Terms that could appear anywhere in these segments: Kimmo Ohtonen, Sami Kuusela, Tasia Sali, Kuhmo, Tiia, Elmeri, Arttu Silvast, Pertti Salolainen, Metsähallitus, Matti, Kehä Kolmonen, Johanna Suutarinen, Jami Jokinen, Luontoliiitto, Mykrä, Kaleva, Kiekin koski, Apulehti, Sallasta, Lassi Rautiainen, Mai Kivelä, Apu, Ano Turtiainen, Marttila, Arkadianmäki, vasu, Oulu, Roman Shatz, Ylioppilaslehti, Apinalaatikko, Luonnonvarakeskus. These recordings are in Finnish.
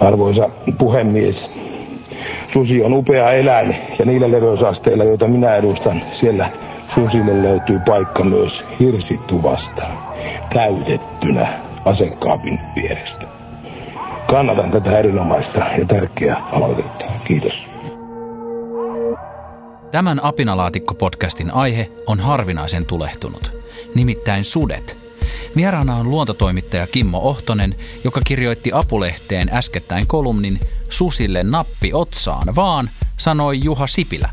Arvoisa puhemies, susi on upea eläin ja niillä leveysasteilla, joita minä edustan, siellä susille löytyy paikka myös hirsituvasta täytettynä asekaapin vierestä. Kannatan tätä erinomaista ja tärkeää aloitetta. Kiitos. Tämän Apinalaatikko-podcastin aihe on harvinaisen tulehtunut, nimittäin sudet. Vieraana on luontotoimittaja Kimmo Ohtonen, joka kirjoitti Apulehteen äskettäin kolumnin "Susille nappi otsaan vaan", sanoi Juha Sipilä,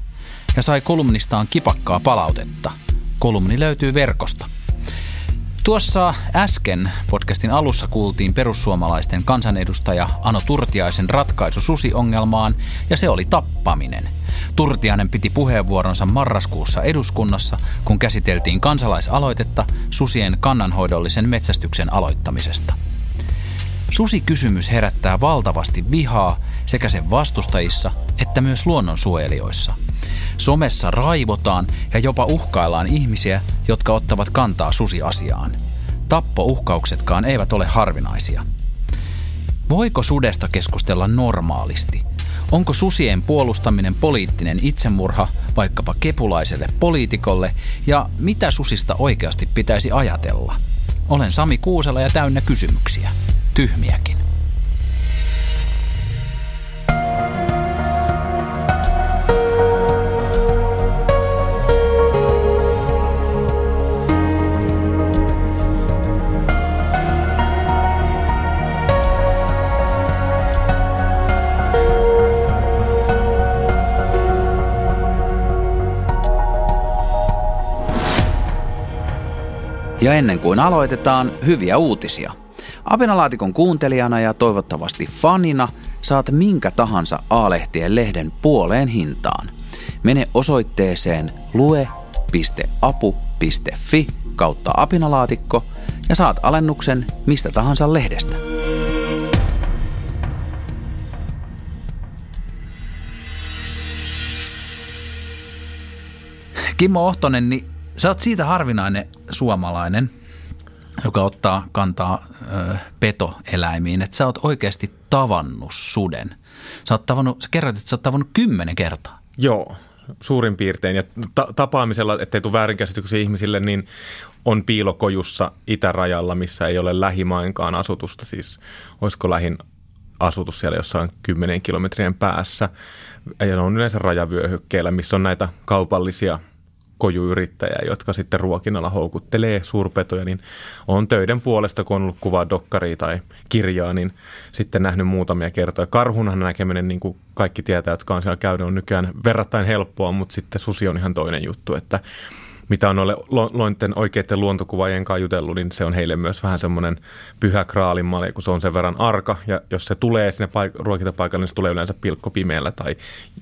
ja sai kolumnistaan kipakkaa palautetta. Kolumni löytyy verkosta. Tuossa äsken podcastin alussa kuultiin perussuomalaisten kansanedustaja Ano Turtiaisen ratkaisu susiongelmaan, ja se oli tappaminen. Turtiainen piti puheenvuoronsa marraskuussa eduskunnassa, kun käsiteltiin kansalaisaloitetta susien kannanhoidollisen metsästyksen aloittamisesta. Susikysymys herättää valtavasti vihaa sekä sen vastustajissa että myös luonnonsuojelijoissa. Somessa raivotaan ja jopa uhkaillaan ihmisiä, jotka ottavat kantaa susiasiaan. Tappouhkauksetkaan eivät ole harvinaisia. Voiko sudesta keskustella normaalisti? Onko susien puolustaminen poliittinen itsemurha vaikkapa kepulaiselle poliitikolle, ja mitä susista oikeasti pitäisi ajatella? Olen Sami Kuusela ja täynnä kysymyksiä. Tyhmiäkin. Ja ennen kuin aloitetaan, hyviä uutisia. Apinalaatikon kuuntelijana ja toivottavasti fanina saat minkä tahansa A-lehtien lehden puoleen hintaan. Mene osoitteeseen lue.apu.fi/apinalaatikko ja saat alennuksen mistä tahansa lehdestä. Kimmo Ohtonen, niin sä oot siitä harvinainen suomalainen, joka ottaa kantaa petoeläimiin, että sä oot oikeasti tavannut suden. Sä kerroit, että sä oot tavannut 10 kertaa. Joo, suurin piirtein. Ja tapaamisella, ettei tule väärinkäsityksiä ihmisille, niin on piilokojussa itärajalla, missä ei ole lähimainkaan asutusta. Siis olisiko lähin asutus siellä jossain 10 kilometrien päässä. Ja ne on yleensä rajavyöhykkeellä, missä on näitä kaupallisia kojuyrittäjä, jotka sitten ruokinnalla houkuttelee suurpetoja, niin on töiden puolesta, kun on ollut kuvaa dokkaria tai kirjaa, niin sitten nähnyt muutamia kertoja. Karhunhan näkeminen, niin kuin kaikki tietää, jotka on siellä käynyt, on nykyään verrattain helppoa, mutta sitten susi on ihan toinen juttu, että mitä on noille oikeiden luontokuvaajien kanssa jutellut, niin se on heille myös vähän semmoinen pyhä kraalinmalja, kun se on sen verran arka. Ja jos se tulee sinne ruokintapaikalle, niin se tulee yleensä pilkkopimeällä. Tai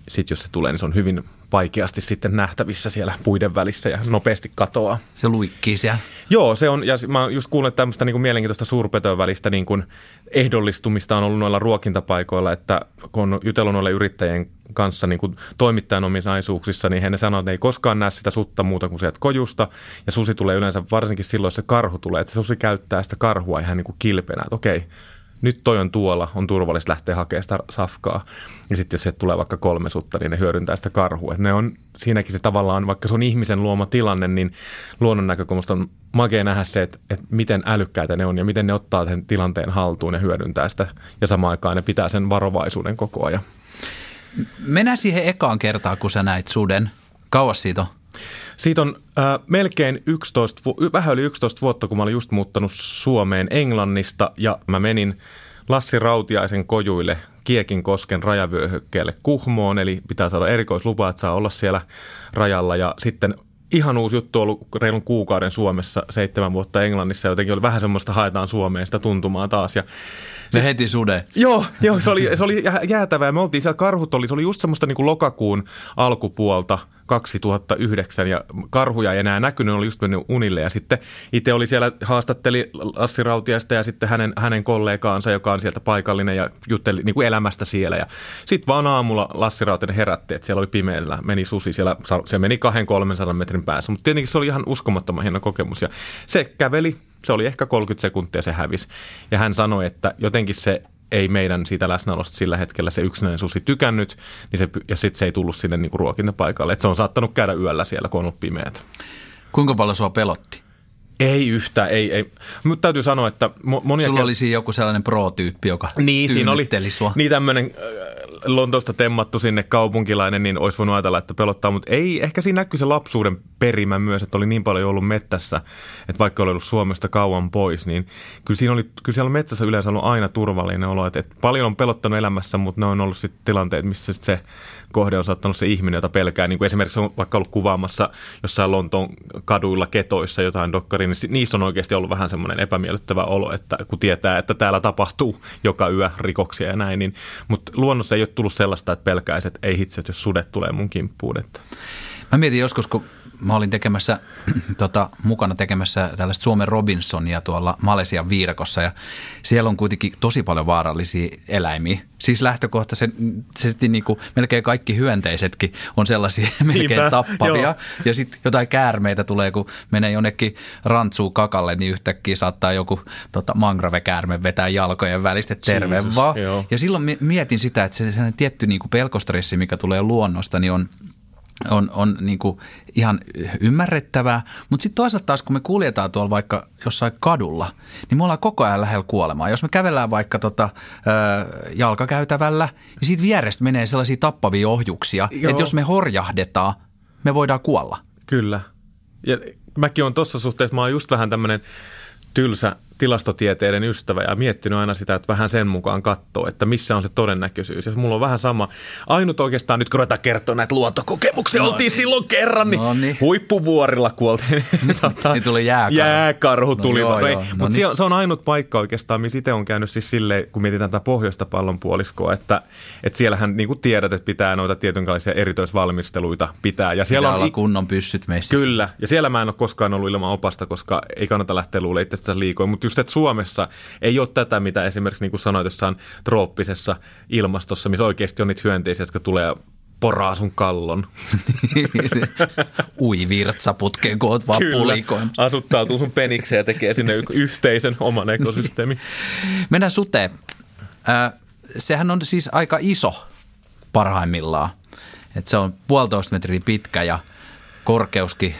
sitten jos se tulee, niin se on hyvin vaikeasti sitten nähtävissä siellä puiden välissä ja nopeasti katoaa. Se luikkii siellä. Joo, se on. Ja mä just kuulen tämmöistä niin kuin mielenkiintoista suurpetojen välistä niin kuin ehdollistumista on ollut noilla ruokintapaikoilla, että kun on jutellut noille yrittäjien kanssa niin kuin toimittajan ominaisuuksissa, niin he sanovat, että ei koskaan näe sitä sutta muuta kuin sieltä kojusta. Ja susi tulee yleensä, varsinkin silloin, jos se karhu tulee, että se susi käyttää sitä karhua ihan niin kuin kilpenä. Että okei, nyt toi on tuolla, on turvallista lähteä hakemaan sitä safkaa. Ja sitten jos se tulee vaikka 3 sutta, niin ne hyödyntää sitä karhua. Että ne on siinäkin se tavallaan, vaikka se on ihmisen luoma tilanne, niin luonnon näkökulmasta on makea nähdä se, että miten älykkäitä ne on ja miten ne ottaa sen tilanteen haltuun ja hyödyntää sitä. Ja samaan aikaan ne pitää sen varovaisuuden koko ajan. Mennään siihen ekaan kertaan, kun sä näit suden. Kauas siitä on? Siitä on melkein 11 vuotta, kun mä olin just muuttanut Suomeen Englannista, ja mä menin Lassi Rautiaisen kojuille Kiekin kosken rajavyöhykkeelle Kuhmoon, eli pitää saada erikoislupa, että saa olla siellä rajalla, ja sitten ihan uusi juttu on ollut reilun kuukauden Suomessa, 7 vuotta Englannissa, jotenkin oli vähän semmoista, haetaan Suomeen sitä tuntumaa taas. Ja ne heti suden. Joo, se oli jäätävää. Me oltiin siellä, karhut oli, se oli just semmoista niin kuin lokakuun alkupuolta 2009, ja karhuja ei enää näkynyt, oli just mennyt unille, ja sitten itse oli siellä, haastatteli Lassi Rautiaista ja sitten hänen kollegaansa, joka on sieltä paikallinen, ja jutteli niin kuin elämästä siellä, ja sitten vaan aamulla Lassi Rautiainen herätti, että siellä oli pimeällä, meni susi siellä, se meni 200-300 metrin päässä, mutta tietenkin se oli ihan uskomattoman hieno kokemus, ja se käveli Se oli ehkä 30 sekuntia se hävisi. Ja hän sanoi, että jotenkin se ei meidän siitä läsnäolosta sillä hetkellä se yksinäinen susi tykännyt, niin se, ja sitten se ei tullut sinne niinku ruokintapaikalle. Et se on saattanut käydä yöllä siellä, kun on ollut pimeät. Kuinka paljon sua pelotti? Ei yhtään, ei. Mutta täytyy sanoa, että monia... Sulla oli siinä joku sellainen pro-tyyppi, joka niin, tyynytteli sua. Niin, tämmöinen Lontoosta temmattu sinne kaupunkilainen, niin olisi voinut ajatella, että pelottaa. Mutta ei, ehkä siinä näkyy se lapsuuden perimä myös, että oli niin paljon ollut mettässä, että vaikka oli ollut Suomesta kauan pois, niin kyllä siellä metsässä yleensä ollut aina turvallinen olo. Että paljon on pelottanut elämässä, mutta ne on ollut sitten tilanteet, missä sit se kohde on saattanut se ihminen, jota pelkää. Niin kuin esimerkiksi on vaikka ollut kuvaamassa jossain Lontoon kaduilla ketoissa jotain dokkaria, niin niissä on oikeasti ollut vähän semmoinen epämiellyttävä olo, että kun tietää, että täällä tapahtuu joka yö rikoksia ja näin, niin, mutta luonnossa ei ole tullut sellaista, että pelkäisi, että ei hitse, jos sudet tulee mun kimppuun. Että. Mä mietin joskus, kun mä olin tekemässä, mukana tekemässä tällaista Suomen Robinsonia tuolla Malesian viidakossa, ja siellä on kuitenkin tosi paljon vaarallisia eläimiä. Siis lähtökohtaisesti niin kuin melkein kaikki hyönteisetkin on sellaisia melkein tappavia. Joo. Ja sitten jotain käärmeitä tulee, kun menee jonnekin rantsuun kakalle, niin yhtäkkiä saattaa joku mangrove-käärme vetää jalkojen välistä, terve vaan. Ja silloin mietin sitä, että se sellainen tietty niin kuin pelkostressi, mikä tulee luonnosta, niin on niin kuin ihan ymmärrettävää, mutta sitten toisaalta taas, kun me kuljetaan tuolla vaikka jossain kadulla, niin me ollaan koko ajan lähellä kuolemaa. Jos me kävellään vaikka jalkakäytävällä, niin siitä vierestä menee sellaisia tappavia ohjuksia, että jos me horjahdetaan, me voidaan kuolla. Kyllä. Ja mäkin olen tuossa suhteessa, mä oon just vähän tämmöinen tylsä tilastotieteiden ystävä ja miettinyt aina sitä, että vähän sen mukaan katsoo, että missä on se todennäköisyys. Ja mulla on vähän sama. Ainut oikeastaan nyt, kun ruvetaan kertoa näitä luontokokemuksia, oltiin silloin kerran, niin huippuvuorilla kuoltiin. Niin tuli jääkarhu. Mutta se on ainut paikka oikeastaan, missä itse on käynyt siis silleen, kun mietitään tätä pohjoista pallonpuoliskoa, että siellähän niin kuin tiedät, että pitää noita tietynlaisia erityisvalmisteluita pitää. Ja siellä on kunnon pyssyt messissä. Kyllä. Ja siellä mä en ole koskaan ollut ilman opasta, koska ei kannata lähteä luulemaan itsestä liikoin. Mutta just, että Suomessa ei ole tätä, mitä esimerkiksi niin kuin sanoit jossain trooppisessa ilmastossa, missä oikeasti on niitä hyönteisiä, jotka tulee poraa sun kallon. Ui virtsaputkeen, kun oot vaan pulikoin. Asuttautuu sun penikseen ja tekee sinne yhteisen oman ekosysteemin. Mennään suteen. Sehän on siis aika iso parhaimmillaan. Et se on 1,5 metriä pitkä ja korkeuskin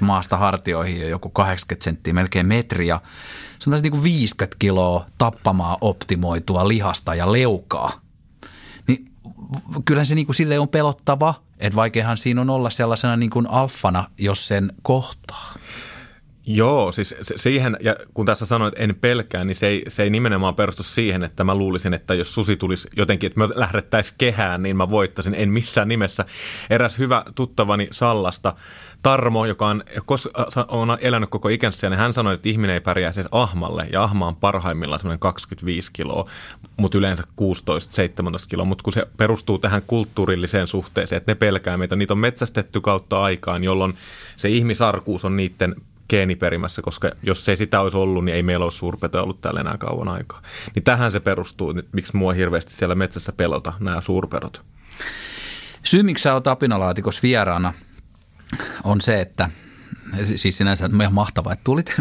maasta hartioihin jo joku 80 senttiä, melkein metriä. Se on niin kuin 50 kiloa tappamaa optimoitua lihasta ja leukaa. Niin kyllähän se niin kuin silleen on pelottava, että vaikeahan siinä on olla sellaisena niin kuin alfana, jos sen kohtaa. Joo, siis siihen, ja kun tässä sanoin, että en pelkää, niin se ei nimenomaan perustu siihen, että mä luulisin, että jos susi tulisi jotenkin, että me lähdettäisiin kehään, niin mä voittaisin, en missään nimessä. Eräs hyvä tuttavani Sallasta, Tarmo, joka on elänyt koko ikänsä, niin hän sanoi, että ihminen ei pärjää siis ahmalle, ja ahma on parhaimmillaan semmoinen 25 kiloa, mutta yleensä 16-17 kiloa, mutta kun se perustuu tähän kulttuurilliseen suhteeseen, että ne pelkää meitä, niitä on metsästetty kautta aikaan, jolloin se ihmisarkuus on niiden geeniperimässä, koska jos ei sitä olisi ollut, niin ei meillä olisi suurpetoja ollut täällä enää kauan aikaa. Niin tähän se perustuu, miksi mua hirveästi siellä metsässä pelota nämä suurpedot. Syy, miksi sä oot Apinalaatikossa vieraana, on se, että siis sinänsä, että ihan mahtavaa, että tulit,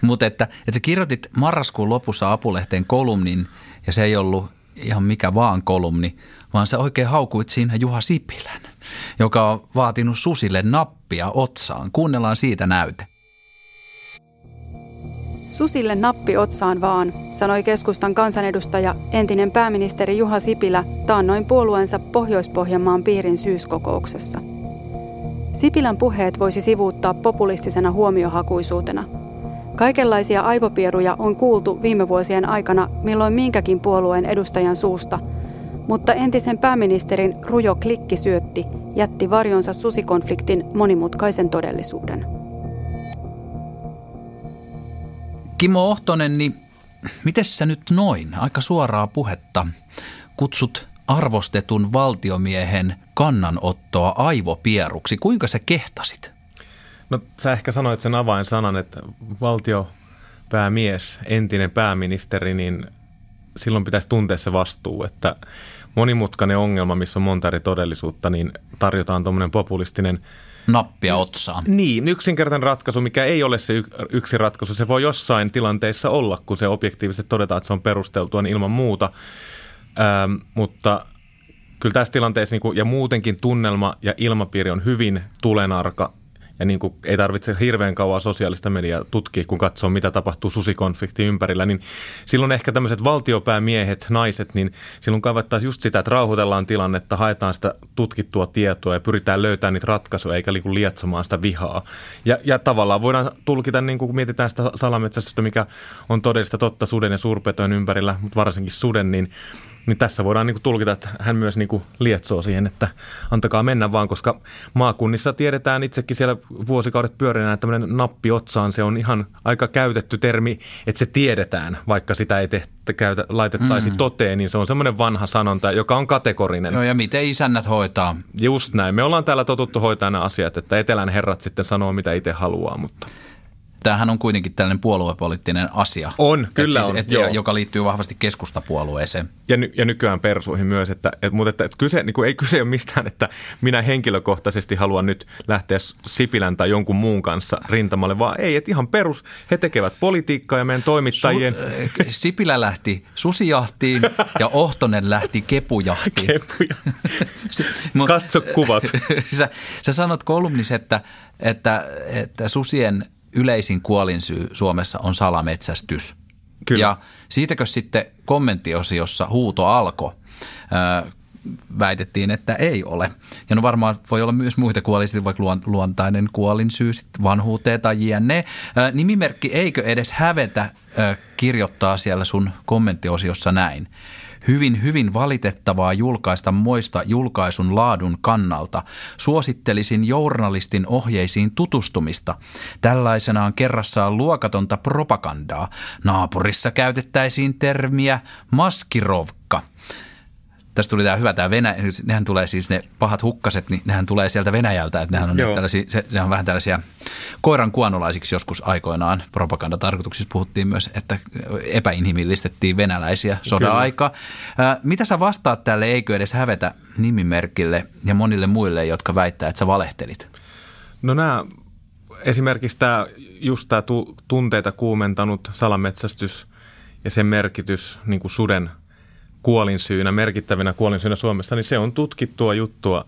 mutta että sä kirjoitit marraskuun lopussa Apulehteen kolumnin, ja se ei ollut ihan mikä vaan kolumni, vaan sä oikein haukuit siinä Juha Sipilän, joka on vaatinut susille nappia otsaan. Kuunnellaan siitä näyte. Susille nappi otsaan vaan, sanoi keskustan kansanedustaja, entinen pääministeri Juha Sipilä taannoin puolueensa Pohjois-Pohjanmaan piirin syyskokouksessa. Sipilän puheet voisi sivuuttaa populistisena huomiohakuisuutena. Kaikenlaisia aivopieruja on kuultu viime vuosien aikana milloin minkäkin puolueen edustajan suusta, mutta entisen pääministerin rujo klikkisyötti jätti varjonsa susikonfliktin monimutkaisen todellisuuden. Kimmo Ohtonen, niin mites sä nyt noin, aika suoraa puhetta, kutsut arvostetun valtiomiehen kannanottoa aivopieruksi? Kuinka sä kehtasit? No sä ehkä sanoit sen avainsanan, että valtiopäämies, entinen pääministeri, niin silloin pitäisi tuntea se vastuu, että monimutkainen ongelma, missä on monta eri todellisuutta, niin tarjotaan tuommoinen populistinen nappia otsaan. Niin, yksinkertainen ratkaisu, mikä ei ole se yksi ratkaisu, se voi jossain tilanteissa olla, kun se objektiivisesti todetaan, että se on perusteltua, niin ilman muuta. Mutta kyllä tässä tilanteessa niin kuin, ja muutenkin tunnelma ja ilmapiiri on hyvin tulenarka. Ja niin kuin ei tarvitse hirveän kauan sosiaalista mediaa tutkia, kun katsoo, mitä tapahtuu susikonfliktin ympärillä, niin silloin ehkä tämmöiset valtiopäämiehet, naiset, niin silloin kaivattaisiin just sitä, että rauhoitellaan tilannetta, haetaan sitä tutkittua tietoa ja pyritään löytämään niitä ratkaisuja, eikä lietsomaan sitä vihaa. Ja tavallaan voidaan tulkita, niin kuin mietitään sitä salametsästystä, mikä on todellista totta suden ja suurpetojen ympärillä, mutta varsinkin suden, niin tässä voidaan niinku tulkita, että hän myös niinku lietsoo siihen, että antakaa mennä vaan, koska maakunnissa tiedetään itsekin siellä vuosikaudet pyörinään, että tämmöinen nappi otsaan, se on ihan aika käytetty termi, että se tiedetään, vaikka sitä ei laitettaisi toteen, niin se on semmoinen vanha sanonta, joka on kategorinen. Joo, ja miten isännät hoitaa? Just näin, me ollaan täällä totuttu hoitaa nämä asiat, että etelän herrat sitten sanoo, mitä itse haluaa, mutta... Tämähän on kuitenkin tällainen puoluepoliittinen asia. On, kyllä siis, on. Joka liittyy vahvasti keskustapuolueeseen. Ja nykyään persuihin myös. Mutta kyse, niin kuin ei kyse ole mistään, että minä henkilökohtaisesti haluan nyt lähteä Sipilän tai jonkun muun kanssa rintamalle, vaan ei, että ihan perus. He tekevät politiikkaa ja meidän toimittajien... Sipilä lähti susijahtiin ja Ohtonen lähti kepujahtiin. Katso kuvat. Sä sanot kolumnissa, että susien... yleisin kuolinsyy Suomessa on salametsästys. Kyllä. Ja siitäkö sitten kommenttiosiossa huuto alkoi? Väitettiin, että ei ole. Ja no varmaan voi olla myös muita kuolinsyitä, vaikka luontainen kuolinsyy, vanhuuteen tai jne. Nimimerkki Eikö edes hävetä kirjoittaa siellä sun kommenttiosiossa näin. Hyvin, hyvin valitettavaa julkaista moista julkaisun laadun kannalta. Suosittelisin journalistin ohjeisiin tutustumista. Tällaisenaan kerrassaan luokatonta propagandaa. Naapurissa käytettäisiin termiä maskirovka. Tässä tuli tämä hyvä, tämä Venäjä, nehän tulee siis ne pahat hukkaset, niin nehän tulee sieltä Venäjältä, että nehän on, nehän on vähän tällaisia koiran kuonolaisiksi joskus aikoinaan. Propagandatarkoituksissa puhuttiin myös, että epäinhimillistettiin venäläisiä soda-aikaa. Mitä sä vastaat tälle Eikö edes hävetä -nimimerkille ja monille muille, jotka väittää, että sä valehtelit? No nämä, esimerkiksi tämä, just tämä tunteita kuumentanut salametsästys ja sen merkitys niin kuin suden kuolinsyynä, merkittävinä kuolinsyynä Suomessa, niin se on tutkittua juttua.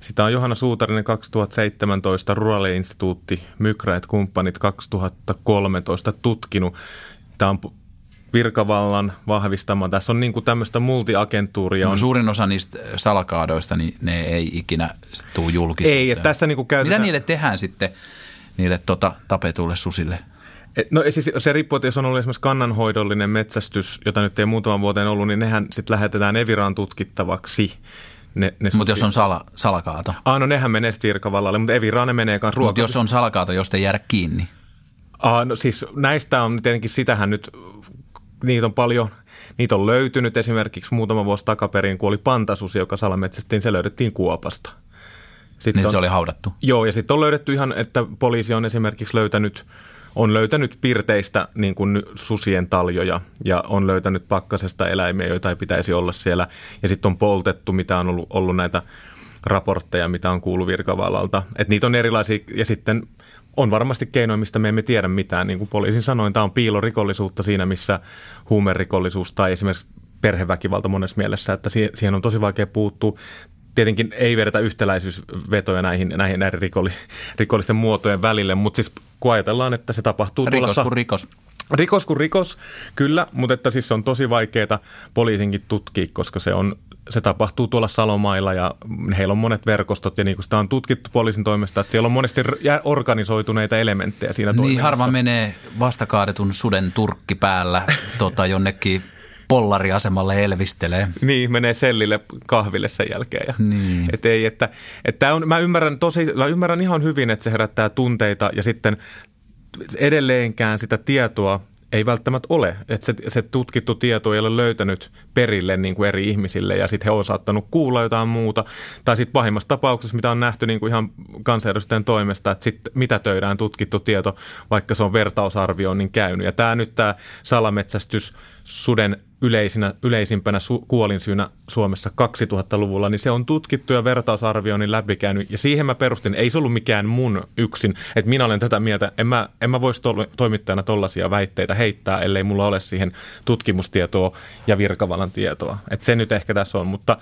Sitä on Johanna Suutarinen 2017, Rural-instituutti, Mykrä et kumppanit 2013 tutkinut. Tämä on virkavallan vahvistama. Tässä on niin kuin tämmöistä multiagentuuria. No, suurin osa niistä salakaadoista, niin ne ei ikinä tule julkisuuteen. Ei, että tässä niin kuin käytetään... Mitä niille tehdään sitten, niille tapetuille susille? No siis se riippuu, että jos on ollut esimerkiksi kannanhoidollinen metsästys, jota nyt ei muutaman vuoteen ollut, niin nehän sitten lähetetään Eviraan tutkittavaksi. Mutta jos on salakaato? No nehän menee sitten virkavallalle, mutta Eviraan ne menee kanssa ruokaa. Mutta jos on salakaato, josta ei jäädä kiinni? No siis näistä on tietenkin sitähän nyt, niitä on paljon... Niitä on löytynyt esimerkiksi muutama vuosi takaperin, kun oli pantasusi, joka salametsästiin, se löydettiin Kuopasta. Sitten se oli haudattu? Joo, ja sitten on löydetty ihan, että poliisi on esimerkiksi löytänyt pirteistä niin kuin susien taljoja ja on löytänyt pakkasesta eläimiä, joita ei pitäisi olla siellä. Ja sitten on poltettu, mitä on ollut näitä raportteja, mitä on kuullut virkavalalta. Että niitä on erilaisia ja sitten on varmasti keinoja, mistä me emme tiedä mitään. Niin kuin poliisin sanoin, tämä on piilorikollisuutta siinä, missä huumerikollisuus tai esimerkiksi perheväkivalta monessa mielessä, että siihen on tosi vaikea puuttua. Tietenkin ei vedetä yhtäläisyysvetoja näihin rikollisten muotojen välille, mutta siis kun ajatellaan, että se tapahtuu tuolla... Rikos kuin rikos. Rikos kuin rikos, kyllä, mutta että siis se on tosi vaikeaa poliisinkin tutkia, koska se tapahtuu tuolla Salomailla ja heillä on monet verkostot ja niin kuin sitä on tutkittu poliisin toimesta, että siellä on monesti organisoituneita elementtejä siinä toiminnassa. Niin harva menee vastakaadetun suden turkki päällä jonnekin... Pollariasemalle elvistelee. Niin, menee sellille kahville sen jälkeen. Ja. Niin. Mä ymmärrän ihan hyvin, että se herättää tunteita ja sitten edelleenkään sitä tietoa ei välttämättä ole. Että se tutkittu tieto ei ole löytänyt perille niin kuin eri ihmisille ja sitten he on saattanut kuulla jotain muuta. Tai sitten pahimmassa tapauksessa, mitä on nähty niin kuin ihan kansanedustajien toimesta, että sitten mitätöidään tutkittu tieto, vaikka se on vertausarvioinnin käynyt. Ja tämä salametsästys suden yleisimpänä kuolinsyynä Suomessa 2000-luvulla, niin se on tutkittu ja vertausarvioinnin läpikäynyt, ja siihen mä perustin, ei se ollut mikään mun yksin, että minä olen tätä mieltä, en mä voisi toimittajana tollaisia väitteitä heittää, ellei mulla ole siihen tutkimustietoa ja virkavalan tietoa, että se nyt ehkä tässä on, mutta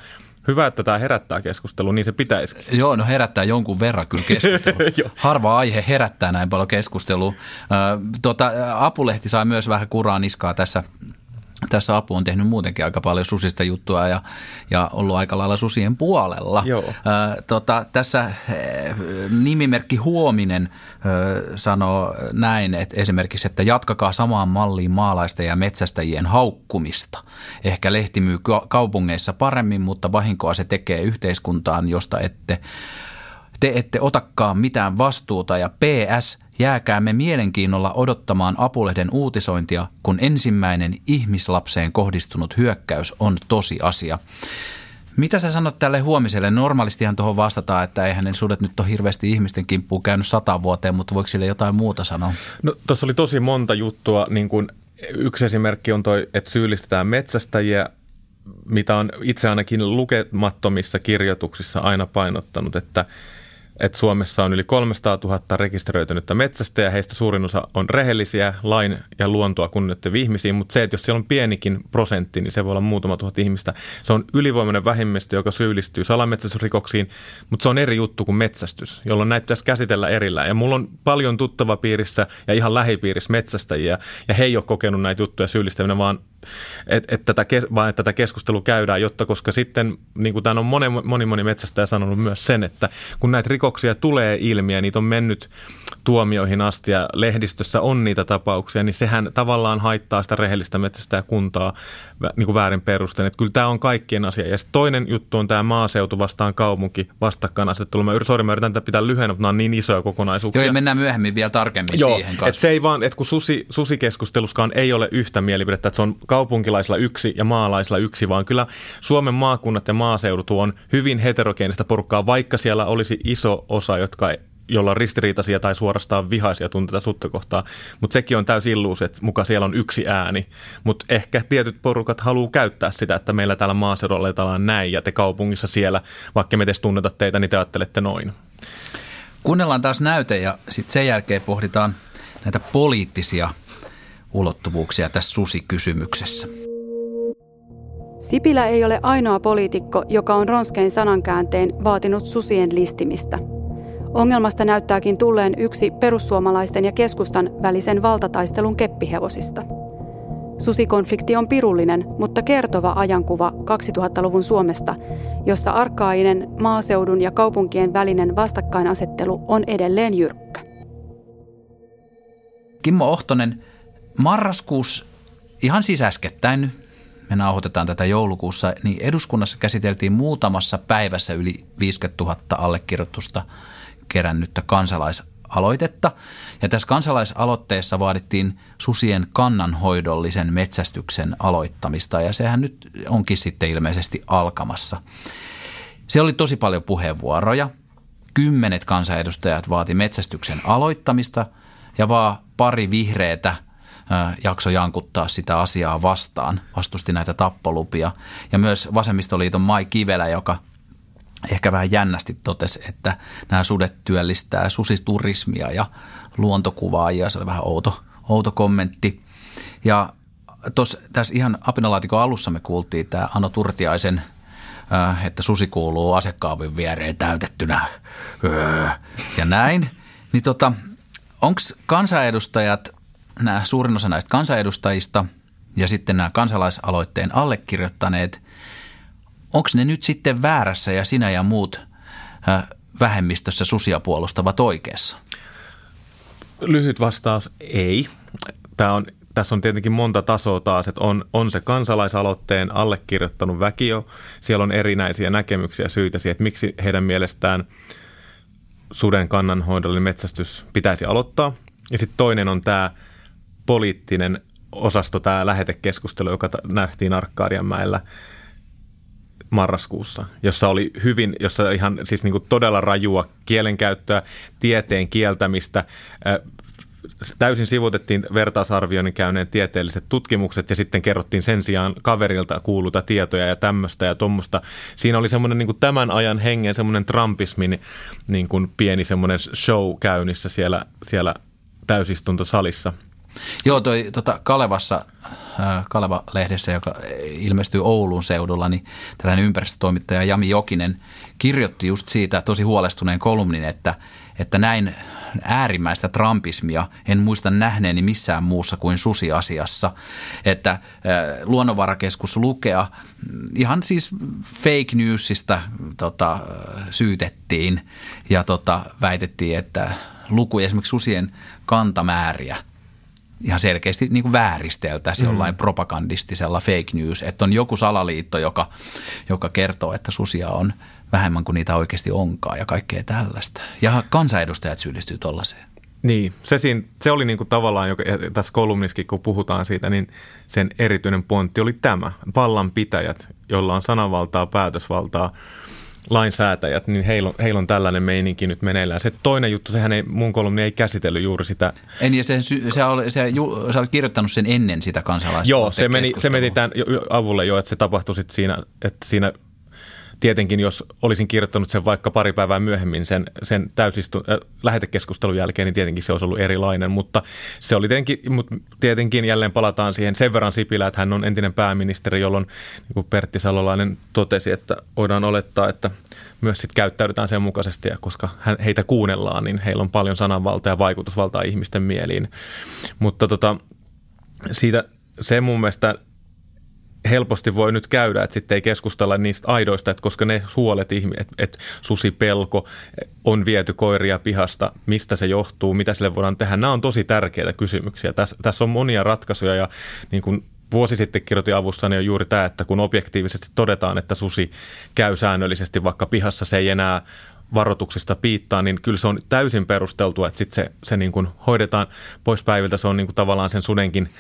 hyvä, että tämä herättää keskustelua, niin se pitäisikin. Joo, no herättää jonkun verran kyllä keskustelua. Harva aihe herättää näin paljon keskustelua. Apulehti sai myös vähän kuraa niskaa tässä. Tässä Apu on tehnyt muutenkin aika paljon susista juttua ja ollut aika lailla susien puolella. Tässä nimimerkki Huominen sanoo näin, että esimerkiksi, että jatkakaa samaan malliin maalaisten ja metsästäjien haukkumista. Ehkä lehti myy kaupungeissa paremmin, mutta vahinkoa se tekee yhteiskuntaan, josta te ette otakaan mitään vastuuta ja PS – jääkäämme mielenkiinnolla odottamaan Apulehden uutisointia, kun ensimmäinen ihmislapseen kohdistunut hyökkäys on tosiasia. Mitä sä sanot tälle Huomiselle? Normaalistihan tuohon vastataan, että eihän ne sudet nyt ole hirveästi ihmisten kimppuun käynyt 100 vuoteen, mutta voiko sille jotain muuta sanoa? No tuossa oli tosi monta juttua. Niin kun yksi esimerkki on toi, että syyllistetään metsästäjiä, mitä on itse ainakin lukemattomissa kirjoituksissa aina painottanut, että Suomessa on yli 300 000 rekisteröitynyttä metsästäjää, heistä suurin osa on rehellisiä, lain ja luontoa kunnioittavia ihmisiä, mutta se, että jos siellä on pienikin prosentti, niin se voi olla muutama tuhat ihmistä. Se on ylivoimainen vähemmistö, joka syyllistyy salametsästysrikoksiin, mutta se on eri juttu kuin metsästys, jolloin näitä pitäisi käsitellä erillään. Ja mulla on paljon tuttavapiirissä ja ihan lähipiirissä metsästäjiä, ja he ei ole kokenut näitä juttuja syyllistäminen, vaan että tätä keskustelua käydään, jotta koska sitten, niin kuin tämä on moni metsästäjä sanonut myös sen, että kun näitä rikoksia tulee ilmi ja niitä on mennyt tuomioihin asti ja lehdistössä on niitä tapauksia, niin sehän tavallaan haittaa sitä rehellistä metsästäjäkuntaa niin kuin väärin perusteen. Että kyllä tämä on kaikkien asia. Ja toinen juttu on tämä maaseutu vastaan kaupunki vastakkainasettelu. Mä yritän tätä pitää lyhyen, mutta nämä on niin isoja kokonaisuuksia. Joo, ja mennään myöhemmin vielä tarkemmin siihen kanssa. Että se ei vaan, että kun susikeskusteluskaan ei ole yhtä mielipidettä, että se on kaupunkilaisilla yksi ja maalaisilla yksi, vaan kyllä Suomen maakunnat ja maaseudut on hyvin heterogeenista porukkaa, vaikka siellä olisi iso osa, jolla on ristiriitaisia tai suorastaan vihaisia tunteita sutta kohtaan. Mutta sekin on täysi illuus, että muka siellä on yksi ääni. Mutta ehkä tietyt porukat haluaa käyttää sitä, että meillä täällä maaseudulla ollaan näin ja te kaupungissa siellä, vaikka me edes tunneta teitä, niin te ajattelette noin. Kuunnellaan taas näyte ja sitten sen jälkeen pohditaan näitä poliittisia ulottuvuuksia tässä susikysymyksessä. Sipilä ei ole ainoa poliitikko, joka on ronskein sanankääntein vaatinut susien listimistä. Ongelmasta näyttääkin tulleen yksi perussuomalaisten ja keskustan välisen valtataistelun keppihevosista. Susikonflikti on pirullinen, mutta kertova ajankuva 2000-luvun Suomesta, jossa arkainen maaseudun ja kaupunkien välinen vastakkainasettelu on edelleen jyrkkä. Kimmo Ohtonen, marraskuussa, ihan siis äskettäin, me nauhoitetaan tätä joulukuussa, niin eduskunnassa käsiteltiin muutamassa päivässä yli 50 000 allekirjoitusta kerännyttä kansalaisaloitetta. Ja tässä kansalaisaloitteessa vaadittiin susien kannanhoidollisen metsästyksen aloittamista, ja sehän nyt onkin sitten ilmeisesti alkamassa. Se oli tosi paljon puheenvuoroja. 10 kansanedustajat vaati metsästyksen aloittamista, ja vaan pari vihreätä jakso jankuttaa sitä asiaa vastaan, vastusti näitä tappolupia. Ja myös Vasemmistoliiton Mai Kivelä, joka ehkä vähän jännästi totesi, että nämä sudet työllistää susiturismia ja luontokuvaa, ja se oli vähän outo kommentti. Ja tässä ihan Apinalaatikon alussa me kuultiin tämä Ano Turtiaisen, että susi kuuluu asekaapin viereen täytettynä ja näin. Niin onko kansanedustajat, suurin osa näistä kansanedustajista ja sitten nämä kansalaisaloitteen allekirjoittaneet, onko ne nyt sitten väärässä ja sinä ja muut vähemmistössä susia puolustavat oikeassa? Lyhyt vastaus, ei. Tässä on tietenkin monta tasoa taas, että on se kansalaisaloitteen allekirjoittanut väki jo. Siellä on erinäisiä näkemyksiä syitä siihen, että miksi heidän mielestään suden kannanhoidollinen metsästys pitäisi aloittaa. Ja sitten toinen on tämä poliittinen osasto, tämä lähetekeskustelu, joka nähtiin Arkadianmäellä marraskuussa, jossa oli hyvin, jossa ihan siis niin kuin todella rajua kielenkäyttöä, tieteen kieltämistä, täysin sivutettiin vertaisarvioinnin käyneen tieteelliset tutkimukset ja sitten kerrottiin sen sijaan kaverilta kuuluta tietoja ja tämmöistä ja tommoista. Siinä oli semmoinen niin kuin tämän ajan hengen, semmoinen Trumpismin niin kuin pieni semmoinen show käynnissä siellä täysistuntosalissa. Joo, toi Kalevassa, Kaleva-lehdessä, joka ilmestyy Oulun seudulla, niin tällainen ympäristötoimittaja Jami Jokinen kirjoitti just siitä tosi huolestuneen kolumnin, että näin äärimmäistä trumpismia en muista nähneeni missään muussa kuin susiasiassa, että Luonnonvarakeskus Lukea ihan siis fake newsista syytettiin ja väitettiin, että lukuja esimerkiksi susien kantamääriä ihan selkeästi niin kuin vääristeltäisiin jollain propagandistisella fake news, että on joku salaliitto, joka kertoo, että susia on vähemmän kuin niitä oikeasti onkaan ja kaikkea tällaista. Ja kansanedustajat syyllistyy tollaiseen. Niin, se oli niin kuin tavallaan, tässä kolumnissakin kun puhutaan siitä, niin sen erityinen pointti oli tämä. Vallanpitäjät, joilla on sananvaltaa, päätösvaltaa, lainsäätäjät, niin heillä on tällainen meininki nyt meneillään. Se toinen juttu, sehän ei, mun kolumni ei käsitellyt juuri sitä. En, ja sä olet kirjoittanut sen ennen sitä kansalaisaloitteen. Joo, se meni tämän avulle jo, että se tapahtui sitten siinä, että siinä tietenkin, jos olisin kirjoittanut sen vaikka pari päivää myöhemmin sen lähetekeskustelun jälkeen, niin tietenkin se olisi ollut erilainen, mutta se oli tietenkin jälleen palataan siihen sen verran Sipilä, että hän on entinen pääministeri, jolloin niin kuin Pertti Salolainen totesi, että voidaan olettaa, että myös sit käyttäydytään sen mukaisesti, ja koska heitä kuunnellaan, niin heillä on paljon sananvaltaa ja vaikutusvaltaa ihmisten mieliin. Mutta siitä se mun mielestä helposti voi nyt käydä, että sitten ei keskustella niistä aidoista, että koska ne huolet, että susipelko on viety koiria pihasta, mistä se johtuu, mitä sille voidaan tehdä. Nämä on tosi tärkeitä kysymyksiä. Tässä on monia ratkaisuja ja niin kuin vuosi sitten kirjoitin avussani on juuri tämä, että kun objektiivisesti todetaan, että susi käy säännöllisesti vaikka pihassa, se ei enää varoituksista piittaa, niin kyllä se on täysin perusteltua, että sitten se niin kuin hoidetaan pois päiviltä. Se on niin kuin tavallaan sen sudenkin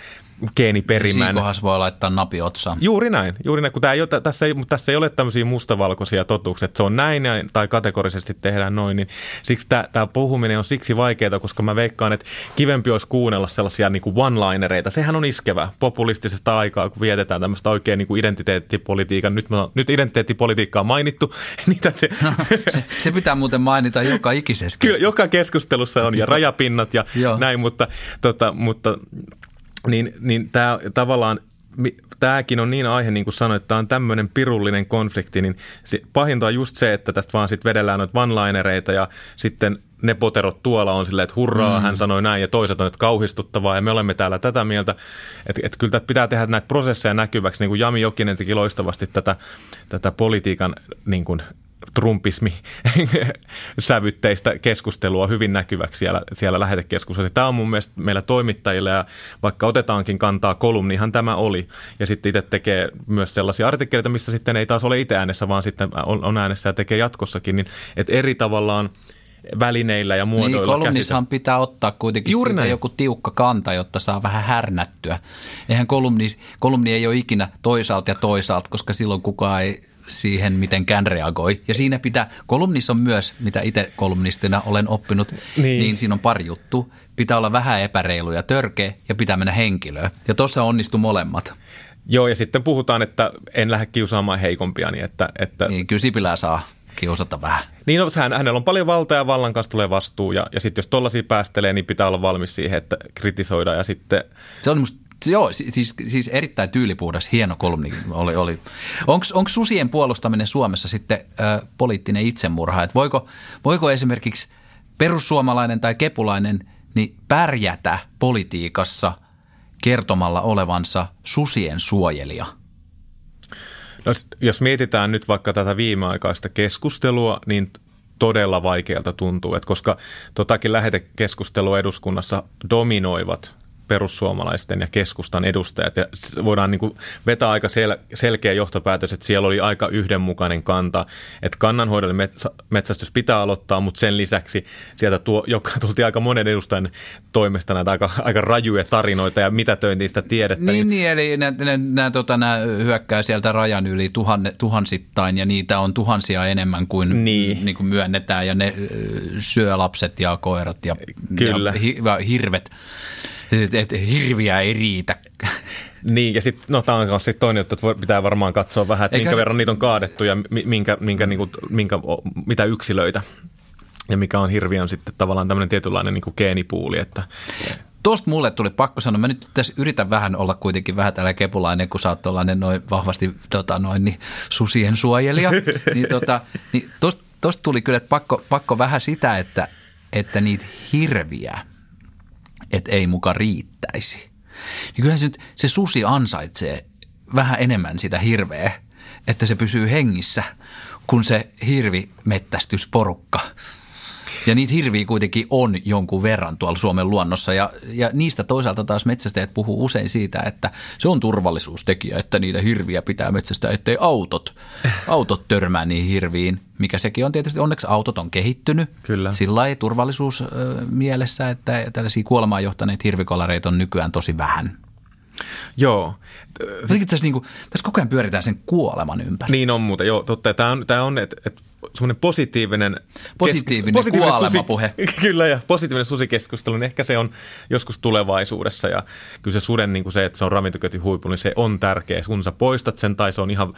geeniperimän. Siikohas voi laittaa napi otsaan. Juuri näin, kun tässä ei ole tämmöisiä mustavalkoisia totuuksia, että se on näin tai kategorisesti tehdään noin, niin siksi tämä puhuminen on siksi vaikeaa, koska mä veikkaan, että kivempi olisi kuunnella sellaisia niin kuin one-linereita. Sehän on iskevä populistisesta aikaa, kun vietetään tämmöistä oikein niin kuin identiteettipolitiikan. Nyt identiteettipolitiikkaa on mainittu. Se pitää muuten mainita joka ikisessä keskustelussa. Kyllä, joka keskustelussa on ja rajapinnat ja näin, mutta niin tämä tavallaan, tämäkin on niin aihe, niin kuin sanoin, että tämä on tämmöinen pirullinen konflikti, niin pahinta on just se, että tästä vaan sitten vedellään noita one-linereita ja sitten ne poterot tuolla on silleen, että hurraa, hän sanoi näin ja toiset on, että kauhistuttavaa ja me olemme täällä tätä mieltä. Että kyllä tätä pitää tehdä näitä prosesseja näkyväksi, niin kuin Jami Jokinen teki loistavasti tätä politiikan niin kuin trumpismi-sävytteistä keskustelua hyvin näkyväksi siellä lähetekeskustelussa. Tämä on mun mielestä meillä toimittajilla ja vaikka otetaankin kantaa kolumnihan tämä oli. Ja sitten itse tekee myös sellaisia artikkeleita, missä sitten ei taas ole itse äänessä, vaan sitten on äänessä ja tekee jatkossakin. Niin, että eri tavallaan välineillä ja muodoilla. Niin, kolumnissahan pitää ottaa kuitenkin joku tiukka kanta, jotta saa vähän härnättyä. Eihän kolumni ei ole ikinä toisaalta, koska silloin kukaan ei siihen mitenkään reagoi. Ja siinä kolumnissa on myös, mitä itse kolumnistina olen oppinut, niin siinä on pari juttu. Pitää olla vähän epäreilu ja törkeä ja pitää mennä henkilöön. Ja tuossa onnistui molemmat. Joo, ja sitten puhutaan, että en lähde kiusaamaan heikompia. Niin, niin kyllä Sipilää saa kiusata vähän. Niin, hänellä on paljon valtaa ja vallan kanssa tulee vastuu. Ja sitten jos tollaisia päästelee, niin pitää olla valmis siihen, että kritisoidaan ja sitten... Se on musta joo, siis erittäin tyylipuhdas, hieno kolumni oli. Onko susien puolustaminen Suomessa sitten poliittinen itsemurha? Et voiko esimerkiksi perussuomalainen tai kepulainen niin pärjätä politiikassa kertomalla olevansa susien suojelija? No, jos mietitään nyt vaikka tätä viimeaikaista keskustelua, niin todella vaikealta tuntuu, että koska totakin lähetekeskustelua eduskunnassa dominoivat perussuomalaisten ja keskustan edustajat. Ja voidaan niin kuin vetää aika selkeä johtopäätös, että siellä oli aika yhdenmukainen kanta, että kannanhoidollinen metsästys pitää aloittaa, mutta sen lisäksi sieltä tultiin aika monen edustajan toimesta näitä aika rajuja tarinoita ja mitätöintistä tiedettä. Niin eli nämä hyökkää sieltä rajan yli tuhansittain ja niitä on tuhansia enemmän kuin, niin kuin myönnetään ja ne syö lapset ja koirat ja hirvet. Että hirviä ei riitä. Niin, ja sitten no, tämä on myös toinen juttu, että pitää varmaan katsoa vähän, että minkä verran niitä on kaadettu ja mitä yksilöitä. Ja mikä on hirviön sitten tavallaan tämmöinen tietynlainen niin kuin geenipuuli. Tuosta mulle tuli pakko sanoa, mä nyt tässä yritän vähän olla kuitenkin vähän tällä kepulainen, kun sä oot tollainen noin vahvasti niin susien suojelija. Niin tuosta tuli kyllä pakko vähän sitä, että niitä hirviä, että ei muka riittäisi. Niin kyllähän se susi ansaitsee vähän enemmän sitä hirveä, että se pysyy hengissä, kun se hirvimettästysporukka. Ja niitä hirviä kuitenkin on jonkun verran tuolla Suomen luonnossa ja niistä toisaalta taas metsästäjät puhuu usein siitä, että se on turvallisuustekijä, että niitä hirviä pitää metsästää, ettei autot törmää niihin hirviin, mikä sekin on tietysti, onneksi autot on kehittynyt. Kyllä. Sillä ei turvallisuus mielessä, että tällaisia kuolemaan johtaneita hirvikolareita on nykyään tosi vähän. Joo. Tässä koko ajan pyöritään sen kuoleman ympäri. Niin on muuten, joo, totta. Tämä on että semmoinen positiivinen kuolemapuhe. Kyllä, ja positiivinen susikeskustelu, niin ehkä se on joskus tulevaisuudessa. Ja kyllä se suden, niin kuin se, että se on ravintoketjun huipu, niin se on tärkeä. Kun sä poistat sen tai se on ihan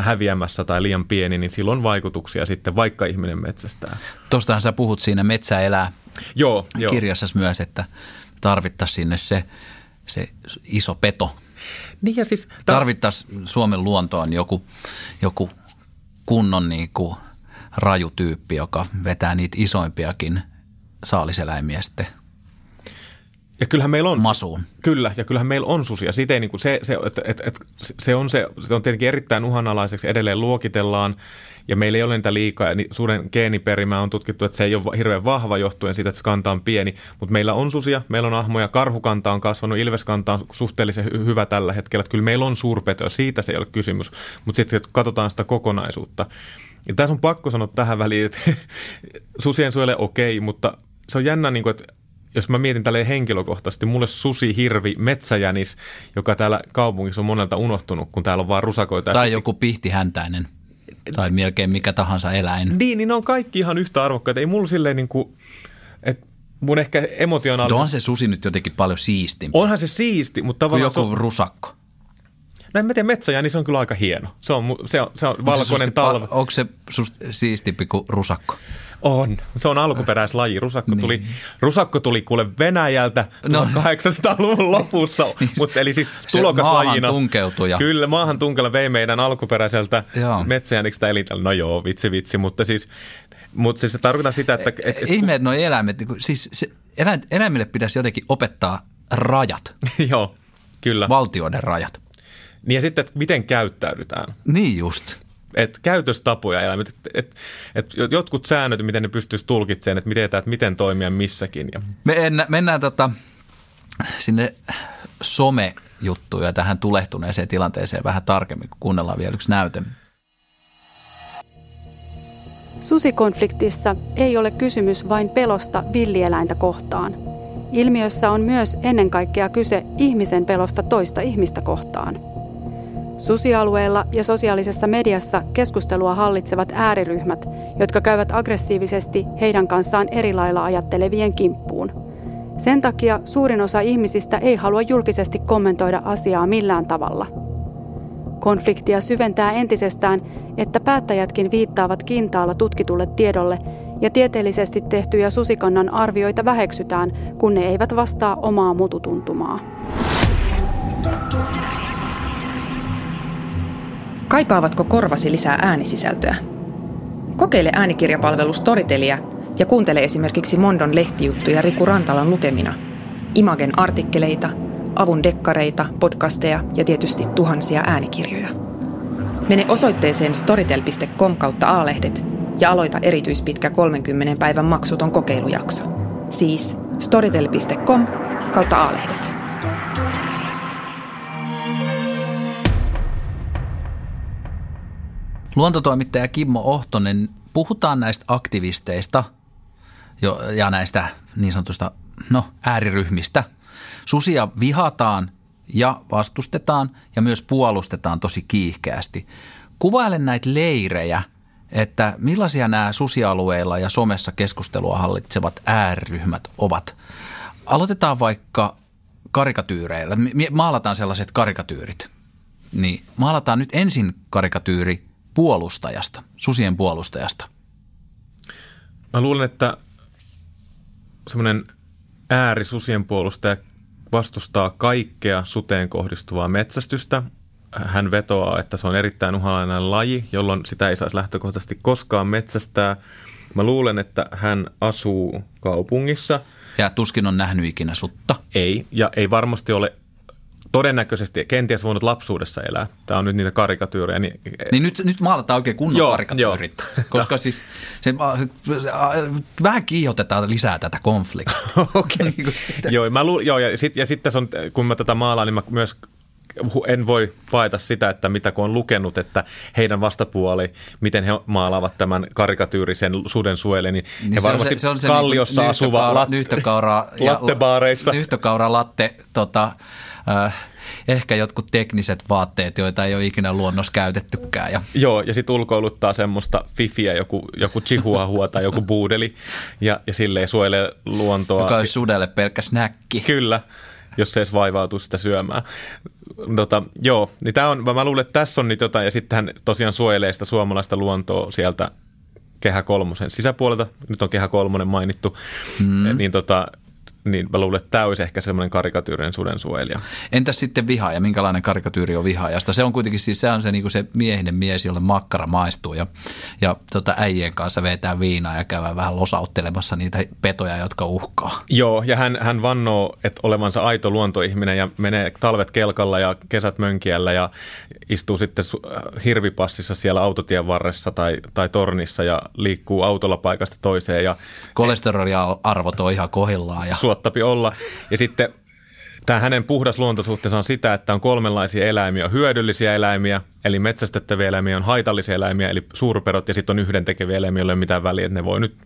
häviämässä tai liian pieni, niin sillä on vaikutuksia sitten, vaikka ihminen metsästää. Tuostahan sä puhut siinä Metsä elää joo. Kirjassas myös, että tarvittaisiin sinne se iso peto. Niin ja siis tarvittaisiin Suomen luontoon joku kunnon niin kuin raju tyyppi, joka vetää niitä isoimpiakin saaliseläimiä sitten. Ja kyllähän meillä on masuun. Kyllä, ja kyllähän meillä on susia. Siitä ei niin kuin se on tietenkin erittäin uhanalaiseksi, edelleen luokitellaan ja meillä ei ole niitä liikaa. Suden geeniperimää on tutkittu, että se ei ole hirveän vahva johtuen siitä, että se kanta on pieni, mutta meillä on susia, meillä on ahmoja, karhukanta on kasvanut, ilveskanta on suhteellisen hyvä tällä hetkellä. Että kyllä meillä on suurpetoja, siitä se ei ole kysymys, mutta sitten katsotaan sitä kokonaisuutta. Ja tässä on pakko sanoa tähän väliin, että susien suojelee okei, mutta se on jännä, niin kuin, että jos mä mietin tälleen henkilökohtaisesti, mulle susi, hirvi, metsäjänis, joka täällä kaupungissa on monelta unohtunut, kun täällä on vaan rusakoita. Tai joku pihtihäntäinen tai melkein mikä tahansa eläin. Niin ne on kaikki ihan yhtä arvokkaita. Ei mulla silleen niin kuin, että mun ehkä emotionaalisesti. Onhan se susi nyt jotenkin paljon siistimpi. Onhan se siisti, mutta tavallaan joku rusakko. No en mä tiedä, metsäjänis on kyllä aika hieno. Se on valkoinen talve. Onko se siistimpi kuin rusakko? On. Se on alkuperäislaji. Rusakko tuli kuule Venäjältä 1800-luvun lopussa, mutta eli siis tulokaslajina. Kyllä, maahan tunkella vei meidän alkuperäiseltä metsäjäniksestä elintä. No joo, vitsi, mutta siis se tarkoittaa sitä, että ihmeet nuo eläimet, siis eläimille pitäisi jotenkin opettaa rajat. Joo, kyllä. Valtioiden rajat. Niin ja sitten, että miten käyttäydytään. Niin just. Että käytöstapoja eläimet, että jotkut säännöt, miten ne pystyisi tulkitsemaan, että miten toimia missäkin. Mennään sinne somejuttuun ja tähän tulehtuneeseen tilanteeseen vähän tarkemmin, kun kuunnellaan vielä yksi näyte. Susikonfliktissa ei ole kysymys vain pelosta villieläintä kohtaan. Ilmiössä on myös ennen kaikkea kyse ihmisen pelosta toista ihmistä kohtaan. Susialueella ja sosiaalisessa mediassa keskustelua hallitsevat ääriryhmät, jotka käyvät aggressiivisesti heidän kanssaan eri lailla ajattelevien kimppuun. Sen takia suurin osa ihmisistä ei halua julkisesti kommentoida asiaa millään tavalla. Konfliktia syventää entisestään, että päättäjätkin viittaavat kintaalla tutkitulle tiedolle ja tieteellisesti tehtyjä susikannan arvioita väheksytään, kun ne eivät vastaa omaa mututuntumaa. Kaipaavatko korvasi lisää äänisisältöä? Kokeile äänikirjapalvelu Storytelia ja kuuntele esimerkiksi Mondon lehtijuttuja Riku Rantalan lukemina, Imagen artikkeleita, Avun dekkareita, podcasteja ja tietysti tuhansia äänikirjoja. Mene osoitteeseen storytel.com/alehdet ja aloita erityispitkä 30 päivän maksuton kokeilujakso. Siis storytel.com/alehdet. Luontotoimittaja Kimmo Ohtonen, puhutaan näistä aktivisteista ja näistä niin sanotusta ääriryhmistä. Susia vihataan ja vastustetaan ja myös puolustetaan tosi kiihkeästi. Kuvaile näitä leirejä, että millaisia nämä susialueilla ja somessa keskustelua hallitsevat ääriryhmät ovat. Aloitetaan vaikka karikatyyreillä. Maalataan sellaiset karikatyyrit. Niin maalataan nyt ensin karikatyyri puolustajasta, susien puolustajasta. Mä luulen, että semmoinen äärisusien puolustaja vastustaa kaikkea suteen kohdistuvaa metsästystä. Hän vetoaa, että se on erittäin uhanalainen laji, jolloin sitä ei saisi lähtökohtaisesti koskaan metsästää. Mä luulen, että hän asuu kaupungissa. Ja tuskin on nähnyt ikinä sutta. Ei, ja ei varmasti ole todennäköisesti, kenties voinut lapsuudessa elää. Tämä on nyt niitä karikatyyrejä. Niin nyt maalataan oikein kunnon karikatyyrit, koska siis se vähän kiihotetaan lisää tätä konfliktia. Okei. Ja sitten kun mä tätä maalaan, niin mä myös en voi paeta sitä, että mitä kun on lukenut, että heidän vastapuoli, miten he maalaavat tämän karikatyyrisen suden suojelle, niin he varmasti se kalliossa niinku asuva lattebaareissa. Nyhtökaura latte, ehkä jotkut tekniset vaatteet, joita ei ole ikinä luonnossa käytettykään. Joo, ja sitten ulkoiluttaa semmoista fifiä, joku chihuahua tai joku buudeli, ja silleen suojelee luontoa. Joka olisi sudelle pelkkä snäkki. Kyllä. Jos se edes vaivautuu sitä syömään. Niin mä luulen, että tässä on nyt jotain, ja sitten hän tosiaan suojelee sitä suomalaista luontoa sieltä Kehä Kolmosen sisäpuolelta. Nyt on Kehä Kolmonen mainittu. Mm. Niin mä luulen, että tämä olisi ehkä semmoinen karikatyyrinen sudensuojelija. Entäs sitten vihaaja? Minkälainen karikatyyri on vihaajasta? Se on kuitenkin siis se miehinen mies, jolle makkara maistuu ja äijien kanssa vetää viinaa ja käydään vähän losauttelemassa niitä petoja, jotka uhkaa. Joo, ja hän vannoo, että olevansa aito luontoihminen ja menee talvet kelkalla ja kesät mönkijällä ja istuu sitten hirvipassissa siellä autotien varressa tai tornissa ja liikkuu autolla paikasta toiseen. Ja kolesteroliarvot on ihan kohillaan ja suottapi olla. Ja sitten tämä hänen puhdas luontosuhteensa on sitä, että on kolmenlaisia eläimiä. On hyödyllisiä eläimiä, eli metsästettäviä eläimiä, on haitallisia eläimiä, eli suurperot, ja sitten on yhdentekeviä eläimiä, joilla ei ole mitään väliä, että ne voi nyt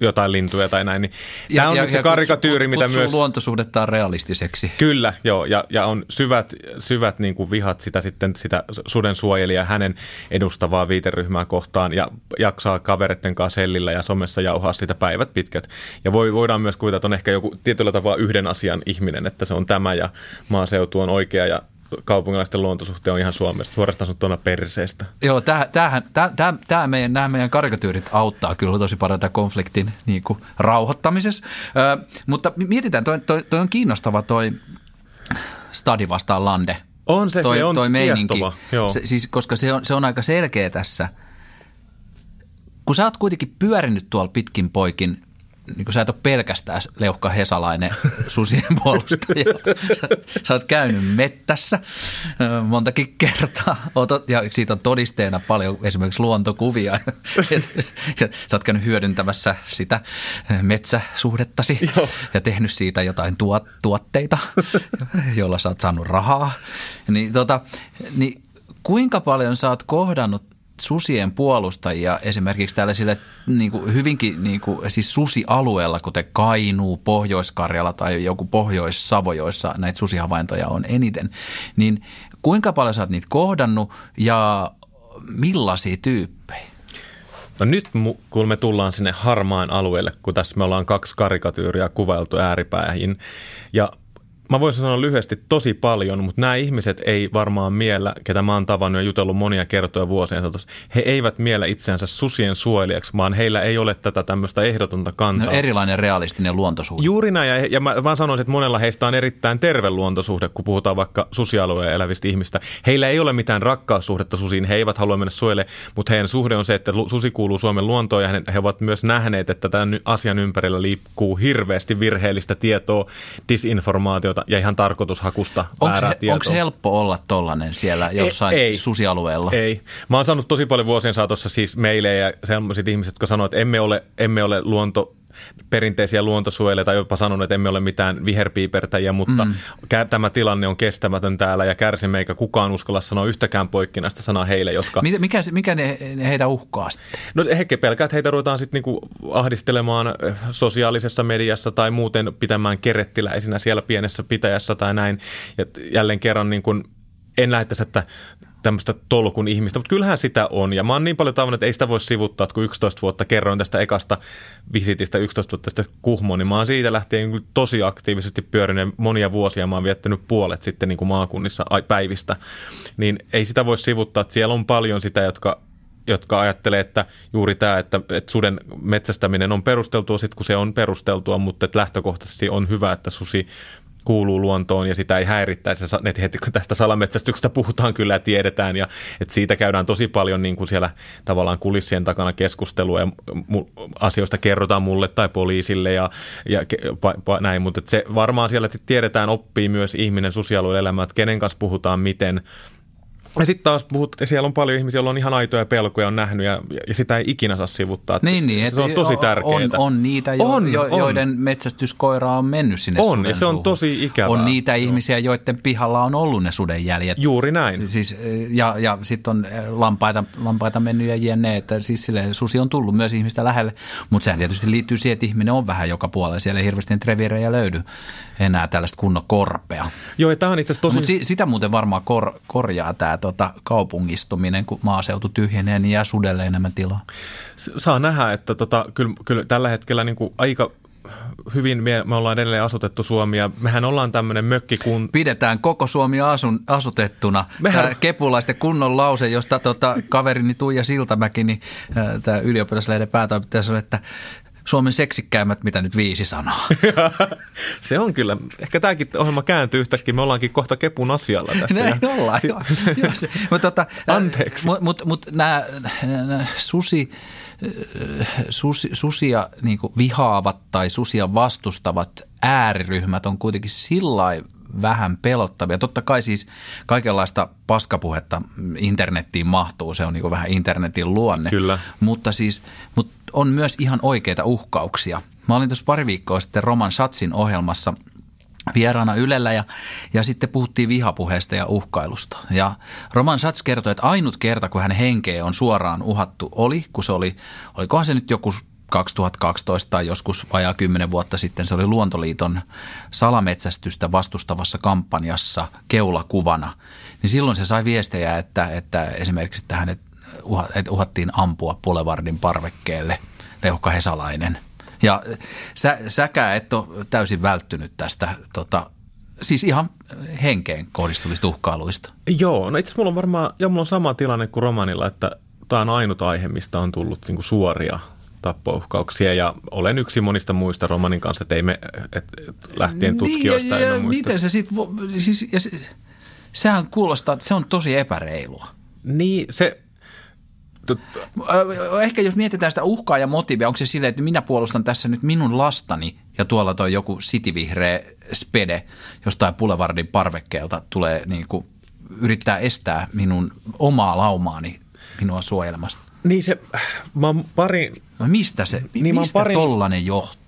jotain lintuja tai näin. Niin tämä on nyt se karikatyyri, mitä myös luontosuhdetta on realistiseksi. Kyllä, joo, ja on syvät niin kuin vihat sitä sudensuojelijaa hänen edustavaa viiteryhmää kohtaan, ja jaksaa kavereiden kanssa sellillä ja somessa jauhaa sitä päivät pitkät. Ja voidaan myös kuvitella, että on ehkä joku tietyllä tavalla yhden asian ihminen, että se on tämä ja maaseutu on oikea ja kaupunkilaisten luontosuhteen on ihan Suomessa. Suorastaan sun tuona perseestä. Joo, nämä meidän karikatyyrit auttaa kyllä tosi paljon tämän konfliktin niin kuin rauhoittamisessa. Mutta mietitään, toi on kiinnostava toi Stadi vastaan Lande. On se, se on kiehtova. Siis, koska se on aika selkeä tässä. Kun sä oot kuitenkin pyörinyt tuolla pitkin poikin, niin kuin sä et ole pelkästään leuhka hesalainen susien puolustaja. Sä oot käynyt mettässä montakin kertaa. Ja siitä on todisteena paljon esimerkiksi luontokuvia. Sä oot käynyt hyödyntämässä sitä metsäsuhdettasi ja tehnyt siitä jotain tuotteita, jolla sä oot saanut rahaa. Niin kuinka paljon sä oot kohdannut susien puolustajia esimerkiksi tällaisille hyvinkin siis susialueella, kuten Kainuu, Pohjois-Karjala tai joku Pohjois-Savo, joissa näitä susihavaintoja on eniten, niin kuinka paljon sä oot niitä kohdannut ja millaisia tyyppejä? No nyt kun me tullaan sinne harmaan alueelle, kun tässä me ollaan kaksi karikatyyriä kuvailtu ääripäähin ja mä voisin sanoa lyhyesti tosi paljon, mutta nämä ihmiset ei varmaan miellä, ketä mä oon tavannut ja jutellut monia kertoja vuosien saatossa. He eivät miellä itseänsä susien suojelijaksi, vaan heillä ei ole tätä tämmöistä ehdotonta kantaa. No erilainen realistinen luontosuhde. Juuri näin, ja mä vaan sanoisin, että monella heistä on erittäin terve luontosuhde, kun puhutaan vaikka susialueen elävistä ihmistä. Heillä ei ole mitään rakkaussuhdetta susiin, he eivät halua mennä suojelemaan, mutta heidän suhde on se, että susi kuuluu Suomen luontoon ja he ovat myös nähneet, että tämän asian ympärillä liikkuu hirveästi virheellistä tietoa, disinformaatiota ja ihan tarkoitushakusta väärää tietoa. Onko helppo olla tollainen siellä jossain susialueella? Ei. Mä oon saanut tosi paljon vuosien saatossa siis meilejä ja sellaiset ihmiset, jotka sanoo, että emme ole luonto perinteisiä luontosuojelijoita tai jopa sanonut, että emme ole mitään viherpiipertäjiä, mutta tämä tilanne on kestämätön täällä ja kärsimme, eikä kukaan uskalla sanoa yhtäkään poikkinaista sanaa heille, jotka... Mikä ne heitä uhkaa sitten? No he pelkää, että heitä ruvetaan sitten niinku ahdistelemaan sosiaalisessa mediassa tai muuten pitämään kerettiläisinä siellä pienessä pitäjässä tai näin. Ja jälleen kerran niin kuin, en lähettäisi, että tämmöistä tolkun ihmistä, mutta kyllähän sitä on. Ja mä oon niin paljon tavannut, että ei sitä voi sivuttaa, että kun 11 vuotta kerroin tästä ekasta visitistä 11 vuotta tästä Kuhmoon, niin mä oon siitä lähtien tosi aktiivisesti pyörinyt monia vuosia. Mä oon viettänyt puolet sitten niin kuin maakunnissa päivistä. Niin ei sitä voi sivuttaa, että siellä on paljon sitä, jotka ajattelee, että juuri tämä, että suden metsästäminen on perusteltua sit, kun se on perusteltua, mutta että lähtökohtaisesti on hyvä, että susi kuuluu luontoon ja sitä ei häirittäisi. Heti kun tästä salametsästyksestä puhutaan kyllä ja tiedetään, ja että siitä käydään tosi paljon niin kuin siellä tavallaan kulissien takana keskustelua ja asioista kerrotaan mulle tai poliisille ja näin, mutta se varmaan siellä tiedetään, oppii myös ihminen susialueella elämää, että kenen kanssa puhutaan miten. Ja sitten taas puhutaan, siellä on paljon ihmisiä, joilla on ihan aitoja pelkoja, on nähnyt ja sitä ei ikinä saa sivuttaa. Niin, se on tosi tärkeää. On niitä, joiden metsästyskoira on mennyt sinne suden suuhun. On, ja se on tosi ikävää. On niitä ihmisiä, joiden pihalla on ollut ne sudenjäljet. Juuri näin. Siis, ja sitten on lampaita mennyt ja jne, että siis silleen, susi on tullut myös ihmistä lähelle. Mutta sehän tietysti liittyy siihen, että ihminen on vähän joka puolella. Siellä ei hirveästi reviirejä löydy enää tällaista kunnon korpea. Joo, ja tämä on itse asiassa tosi... Mutta sitä muuten varmaan korjaa tämä kaupungistuminen, kun maaseutu tyhjenee, niin jää sudelle enemmän tilaa. Saa nähdä, että kyllä tällä hetkellä niin kuin aika hyvin me ollaan edelleen asutettu Suomi ja mehän ollaan tämmöinen mökkikunta. Pidetään koko Suomi asutettuna. Mehän... Kepulaisten kunnon lause, josta kaverini Tuija Siltamäki, niin tämä Ylioppilaslehden päätoimittaja sanoi, että Suomen seksikkäimmät, mitä nyt 5 sanaa. Se on kyllä. Ehkä tämäkin ohjelma kääntyy yhtäkkiä. Me ollaankin kohta kepun asialla tässä. Näin ollaan, joo. Anteeksi. Mutta nämä susia niin kuin vihaavat tai susia vastustavat ääriryhmät on kuitenkin sillain vähän pelottavia. Totta kai siis kaikenlaista paskapuhetta internettiin mahtuu. Se on niin kuin vähän internetin luonne. Kyllä. Mutta on myös ihan oikeita uhkauksia. Mä olin tuossa pari viikkoa sitten Roman Shatzin ohjelmassa vieraana Ylellä ja sitten puhuttiin vihapuheesta ja uhkailusta. Ja Roman Shatz kertoi, että ainut kerta, kun hän henkeä on suoraan uhattu oli, kun se oli, olikohan se nyt joku 2012 tai joskus vajaa 10 vuotta sitten, se oli Luontoliiton salametsästystä vastustavassa kampanjassa keulakuvana. Niin silloin se sai viestejä, että esimerkiksi tähän uhattiin ampua Bolevardin parvekkeelle, Leuhka Hesalainen. Ja säkää et ole täysin välttynyt tästä, siis ihan henkeen kohdistuvista uhkailuista. Joo, no itse asiassa mulla on varmaan, ja mulla on sama tilanne kuin Romanilla, että tämä on ainut aihe, mistä on tullut niin kuin suoria tappouhkauksia, ja olen yksi monista muista Romanin kanssa, teimme lähtien tutkijoista. Niin, ja miten se sitten, sehän kuulostaa, että se on tosi epäreilua. Niin, se... Ehkä jos mietitään sitä uhkaa ja motiivia, onko se silleen, että minä puolustan tässä nyt minun lastani ja tuolla toi joku sitivihreä spede jostain Boulevardin parvekkeelta tulee niin kuin yrittää estää minun omaa laumaani minua suojelemasta. Niin se, mistä tollanen johtuu?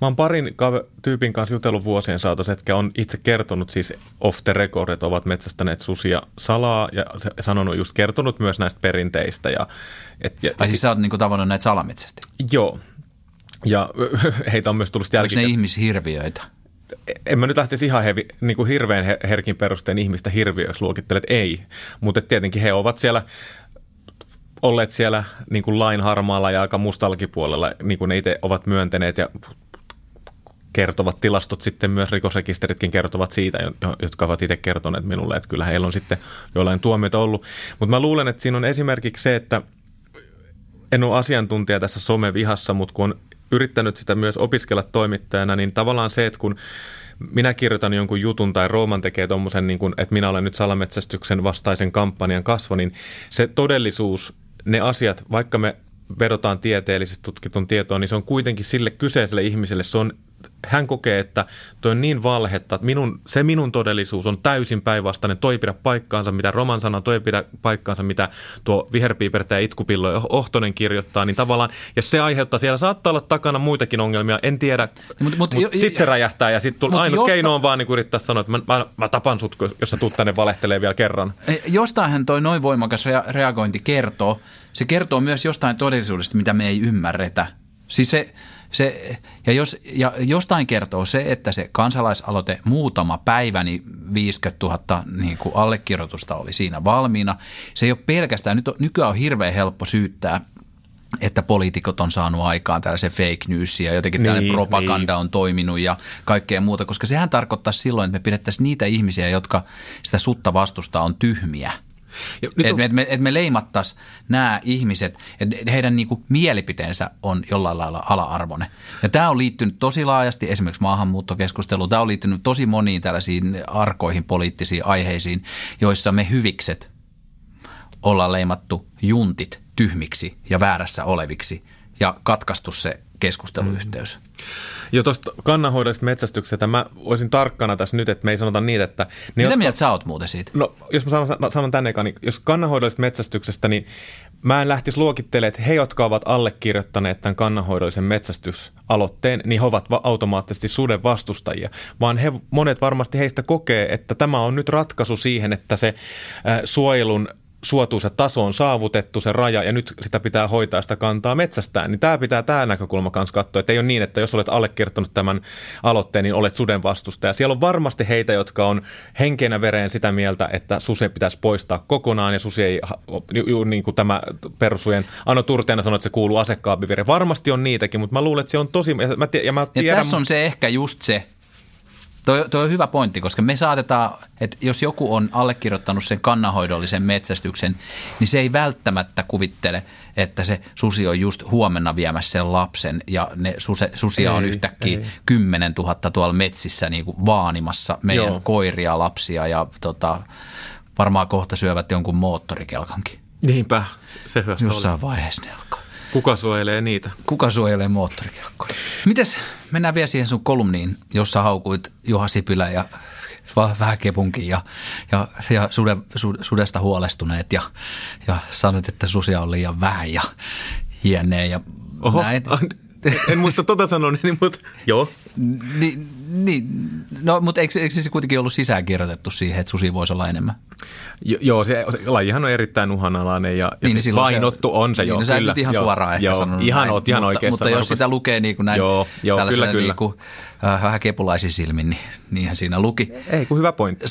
Mä oon parin tyypin kanssa jutellut vuosien saatossa, etkä on itse kertonut siis off the record, että ovat metsästäneet susia salaa ja sanonut just kertonut myös näistä perinteistä. Siis sä oot niinku tavannut näitä salametsästä? Joo. Ja heitä on myös tullut jälkikäteen. Onko ne ihmishirviöitä? En mä nyt lähtisi ihan niinku hirveän herkin perusteen ihmistä hirviöiksi luokittelet, ei. Mutta tietenkin he ovat siellä... olleet siellä niin kuin lain harmaalla ja aika mustallakin puolella, niin kuin ne itse ovat myöntäneet ja kertovat tilastot sitten myös, rikosrekisteritkin kertovat siitä, jotka ovat itse kertoneet minulle, että kyllä heillä on sitten jollain tuomioita ollut. Mutta mä luulen, että siinä on esimerkiksi se, että en ole asiantuntija tässä somevihassa, mutta kun on yrittänyt sitä myös opiskella toimittajana, niin tavallaan se, että kun minä kirjoitan jonkun jutun tai Rooman tekee tommosen, niin kuin, että minä olen nyt salametsästyksen vastaisen kampanjan kasvo, niin se todellisuus, ne asiat, vaikka me vedotaan tieteellisesti tutkitun tietoon, niin se on kuitenkin sille kyseiselle ihmiselle, se on hän kokee, että toi on niin valhetta, että minun todellisuus on täysin päinvastainen, toi ei pidä paikkaansa, mitä Roman sanoo, toi ei pidä paikkaansa, mitä tuo viherpiipertä ja itkupillo Ohtonen kirjoittaa, niin tavallaan, ja se aiheuttaa, siellä saattaa olla takana muitakin ongelmia, en tiedä, mutta sitten se räjähtää, ja sitten ainut keino on vaan niin yrittää sanoa, että mä tapan sut, jos sä tuut tänne valehtelee vielä kerran. Jostainhan toi noin voimakas reagointi kertoo, se kertoo myös jostain todellisuudesta, mitä me ei ymmärretä. Siis se, ja jostain kertoo se, että se kansalaisaloite muutama päivä, niin 50 000 niin kuin allekirjoitusta oli siinä valmiina. Se ei ole pelkästään, nykyään on hirveän helppo syyttää, että poliitikot on saanut aikaan tällaisen fake newsia ja jotenkin tällainen propaganda on toiminut ja kaikkea muuta, koska sehän tarkoittaa silloin, että me pidettäisiin niitä ihmisiä, jotka sitä sutta vastustaa, on tyhmiä. Me leimattaisiin nämä ihmiset, että heidän niinku mielipiteensä on jollain lailla ala-arvoinen. Ja tämä on liittynyt tosi laajasti esimerkiksi maahanmuuttokeskusteluun. Tämä on liittynyt tosi moniin tällaisiin arkoihin poliittisiin aiheisiin, joissa me hyvikset ollaan leimattu juntit tyhmiksi ja väärässä oleviksi ja katkaistu se keskusteluyhteys. Jo tuosta kannanhoidollista metsästyksestä mä olisin tarkkana tässä nyt, että me ei sanota niitä, että... Mitä mieltä sä oot muuten siitä? No, jos mä sanon tän ekaan, niin jos kannanhoidollista metsästyksestä, niin mä en lähtisi luokittelemaan, että he, jotka ovat allekirjoittaneet tämän kannanhoidollisen metsästysaloitteen, niin he ovat automaattisesti suden vastustajia, vaan monet varmasti heistä kokee, että tämä on nyt ratkaisu siihen, että se suojelun suotuisa taso on saavutettu, se raja, ja nyt sitä pitää hoitaa sitä kantaa metsästään. Niin tämä näkökulma kanssa katsoa, että ei ole niin, että jos olet allekirjoittanut tämän aloitteen, niin olet suden vastustaja. Siellä on varmasti heitä, jotka on henkeenä vereen sitä mieltä, että susi pitäisi poistaa kokonaan, ja susi ei, niin kuin tämä perussujen Ano Turtiainen sanoi, että se kuuluu asekaapivireen. Varmasti on niitäkin, mutta mä luulen, että se on tosi... Ja tässä on se ehkä just se... Tuo on hyvä pointti, koska me saatetaan, että jos joku on allekirjoittanut sen kannanhoidollisen metsästyksen, niin se ei välttämättä kuvittele, että se susi on just huomenna viemässä sen lapsen ja ne susia on yhtäkkiä 10 000 tuolla metsissä niin kuin vaanimassa meidän koiria, lapsia ja varmaan kohta syövät jonkun moottorikelkankin. Niinpä, se hyvästä olisi. Jossain vaiheessa ne alkaa. Kuka suojelee niitä? Kuka suojelee moottorikelkkoja? Mites mennään vielä siihen sun kolumniin, jossa haukuit Juha Sipilä ja vähän kepunkin ja sudesta huolestuneet ja sanoit, että susia on liian vähän ja hieneen ja oho, näin. En muista sanoneeni, mutta joo. No, mutta eikö se kuitenkin ollut sisäänkirjoitettu siihen, että susi voisi olla enemmän? Joo, se lajihan on erittäin uhanalainen ja niin, siis painottu on se niin, kyllä. Sä ihan suoraan ehkä sanonut ihan oikeassa. Mutta jos sitä lukee niin kuin näin tällaisena niin kuin, vähän kepulaisin silmin, niin niinhän siinä luki. Ei, kun hyvä pointti.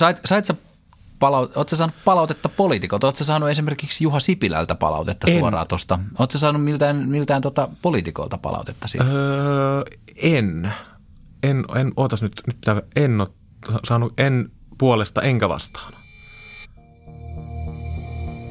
Oletko saanut palautetta poliitikolta? Oletko saanut esimerkiksi Juha Sipilältä palautetta suoraan tuosta? Oletko saanut miltään poliitikolta palautetta siitä? En, ootas nyt pitää, en ole saanut en puolesta enkä vastaan.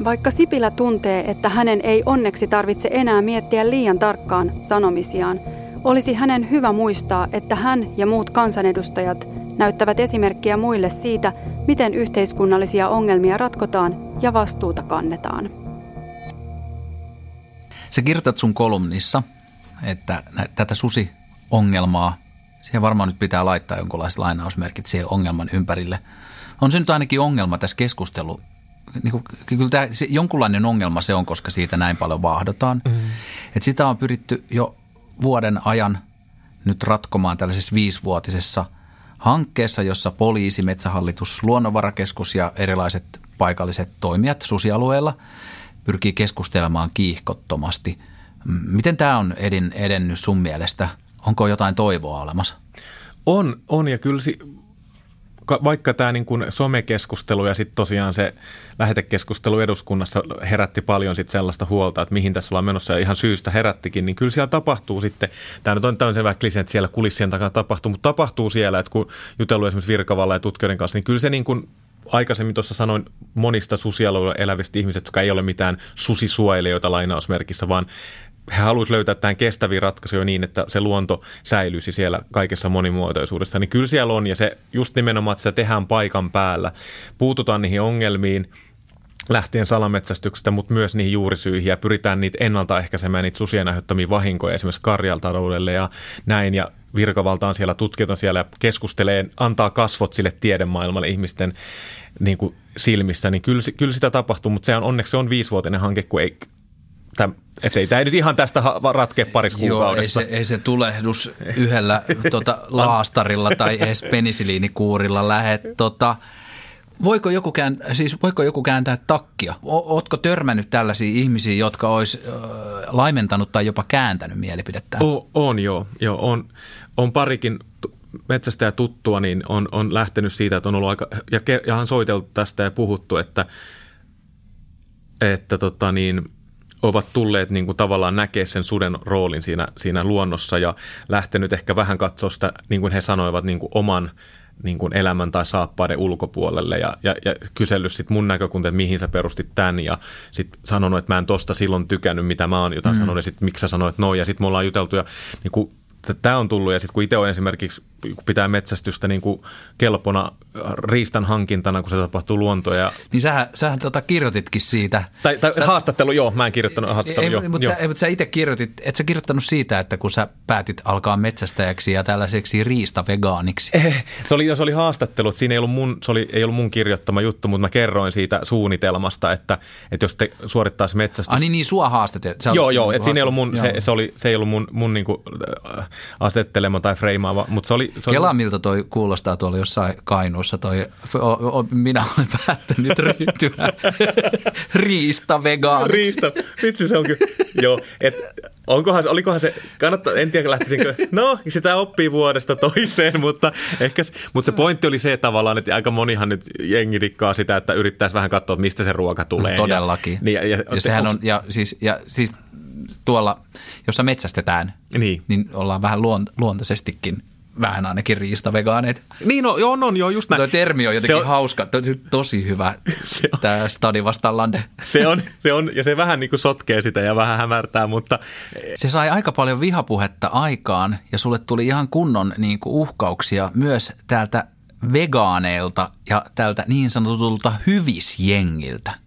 Vaikka Sipilä tuntee, että hänen ei onneksi tarvitse enää miettiä liian tarkkaan sanomisiaan, olisi hänen hyvä muistaa, että hän ja muut kansanedustajat näyttävät esimerkkiä muille siitä, miten yhteiskunnallisia ongelmia ratkotaan ja vastuuta kannetaan. Sä kirjoitat sun kolumnissa, että tätä susiongelmaa, siihen varmaan nyt pitää laittaa jonkinlaiset lainausmerkit siihen ongelman ympärille. On se nyt ainakin ongelma tässä keskustelussa. Kyllä tämä, jonkunlainen ongelma se on, koska siitä näin paljon vaahdotaan. Mm-hmm. Et sitä on pyritty jo vuoden ajan nyt ratkomaan tällaisessa 5-vuotisessa hankkeessa, jossa poliisi, Metsähallitus, Luonnonvarakeskus ja erilaiset paikalliset toimijat susialueella pyrkii keskustelemaan kiihkottomasti. Miten tämä on edennyt sun mielestä? Onko jotain toivoa olemassa? On ja kyllä vaikka tämä niin kuin somekeskustelu ja sitten tosiaan se lähetekeskustelu eduskunnassa herätti paljon sit sellaista huolta, että mihin tässä ollaan menossa ja ihan syystä herättikin, niin kyllä siellä tapahtuu sitten, tämä nyt on tämmöisen vähän kliseen, että siellä kulissien takana tapahtuu, mutta tapahtuu siellä, että kun jutellut esimerkiksi virkavalla ja tutkijoiden kanssa, niin kyllä se niin kuin aikaisemmin tuossa sanoin monista susialueilla elävistä ihmisistä, jotka ei ole mitään susisuojelijoita lainausmerkissä, vaan he haluaisivat löytää tähän kestäviä ratkaisuja niin, että se luonto säilyisi siellä kaikessa monimuotoisuudessa. Niin kyllä siellä on ja se just nimenomaan, että sitä tehdään paikan päällä. Puututaan niihin ongelmiin lähtien salametsästyksestä, mutta myös niihin juurisyihin ja pyritään niitä ennaltaehkäisemään niitä susien aiheuttamia vahinkoja esimerkiksi karjaltaloudelle ja näin. Ja virkavalta on siellä, tutkijat on siellä, keskustelee, antaa kasvot sille tiedemaailmalle ihmisten niin kuin silmissä, niin kyllä sitä tapahtuu, mutta se on onneksi se on 5-vuotinen hanke, kun ei tämä ei nyt ihan tästä ratkea parissa kuukaudessa. Joo, ei se tulehdus yhdellä laastarilla tai edes penisiliinikuurilla lähde. Voiko joku kääntää takkia? Ootko törmännyt tällaisia ihmisiä, jotka olisi laimentanut tai jopa kääntänyt mielipidettään? On, joo. On parikin metsästäjä tuttua, niin on lähtenyt siitä, että on ollut aika, ja on soiteltu tästä ja puhuttu, että ovat tulleet niin kuin tavallaan näkee sen suden roolin siinä luonnossa ja lähtenyt ehkä vähän katsoa sitä, niin kuin he sanoivat, niin kuin oman niin kuin elämän tai saappaiden ulkopuolelle ja kysellyt sitten mun näkökulmasta, että mihin sä perustit tämän ja sitten sanonut, että mä en tosta silloin tykännyt, mitä mä oon jotain sanonut ja sitten miksi sä sanoit noin ja sitten me ollaan juteltu ja niin kuin tämä on tullut ja sitten kun itse on esimerkiksi, kun pitää metsästystä niin kuin kelpona riistan hankintana, kun se tapahtuu luontoa. Ja niin sähän kirjoititkin siitä. Tai haastattelu, joo, mä en kirjoittanut haastattelu, joo. Mutta sä itse kirjoitit, et sä kirjoittanut siitä, että kun sä päätit alkaa metsästäjäksi ja tällaiseksi riistavegaaniksi. Se oli haastattelu, että siinä ei ollut mun kirjoittama juttu, mutta mä kerroin siitä suunnitelmasta, että jos te suorittaisi metsästystä. Niin sua haastatet. Joo, että siinä ei ollut mun, se ei ollut mun niin kuin asettelema tai freimaava, mutta se oli... Kela, miltä toi kuulostaa tuolla jossain Kainuussa toi, minä olen päättänyt ryhtyä riistavegaaniksi. Vitsi se on kyllä, joo, että olikohan se, kannattaa, en tiedä lähtisinkö, no sitä oppii vuodesta toiseen, mutta se pointti oli se tavallaan, että aika monihan nyt jengi dikkaa sitä, että yrittäisi vähän katsoa, mistä se ruoka tulee. No, todellakin. Ja sehän on, ja siis tuolla, jossa metsästetään, niin ollaan vähän luontaisestikin vähän ainakin riistavegaaneet. Niin, no, just näin. Tuo termi on jotenkin hauska, tosi hyvä, tämä Stadi vastaan Lande. Se on, ja se vähän niin kuin sotkee sitä ja vähän hämärtää, mutta... Se sai aika paljon vihapuhetta aikaan, ja sulle tuli ihan kunnon niin kuin uhkauksia myös täältä vegaaneilta ja täältä niin sanotulta hyvisjengiltä.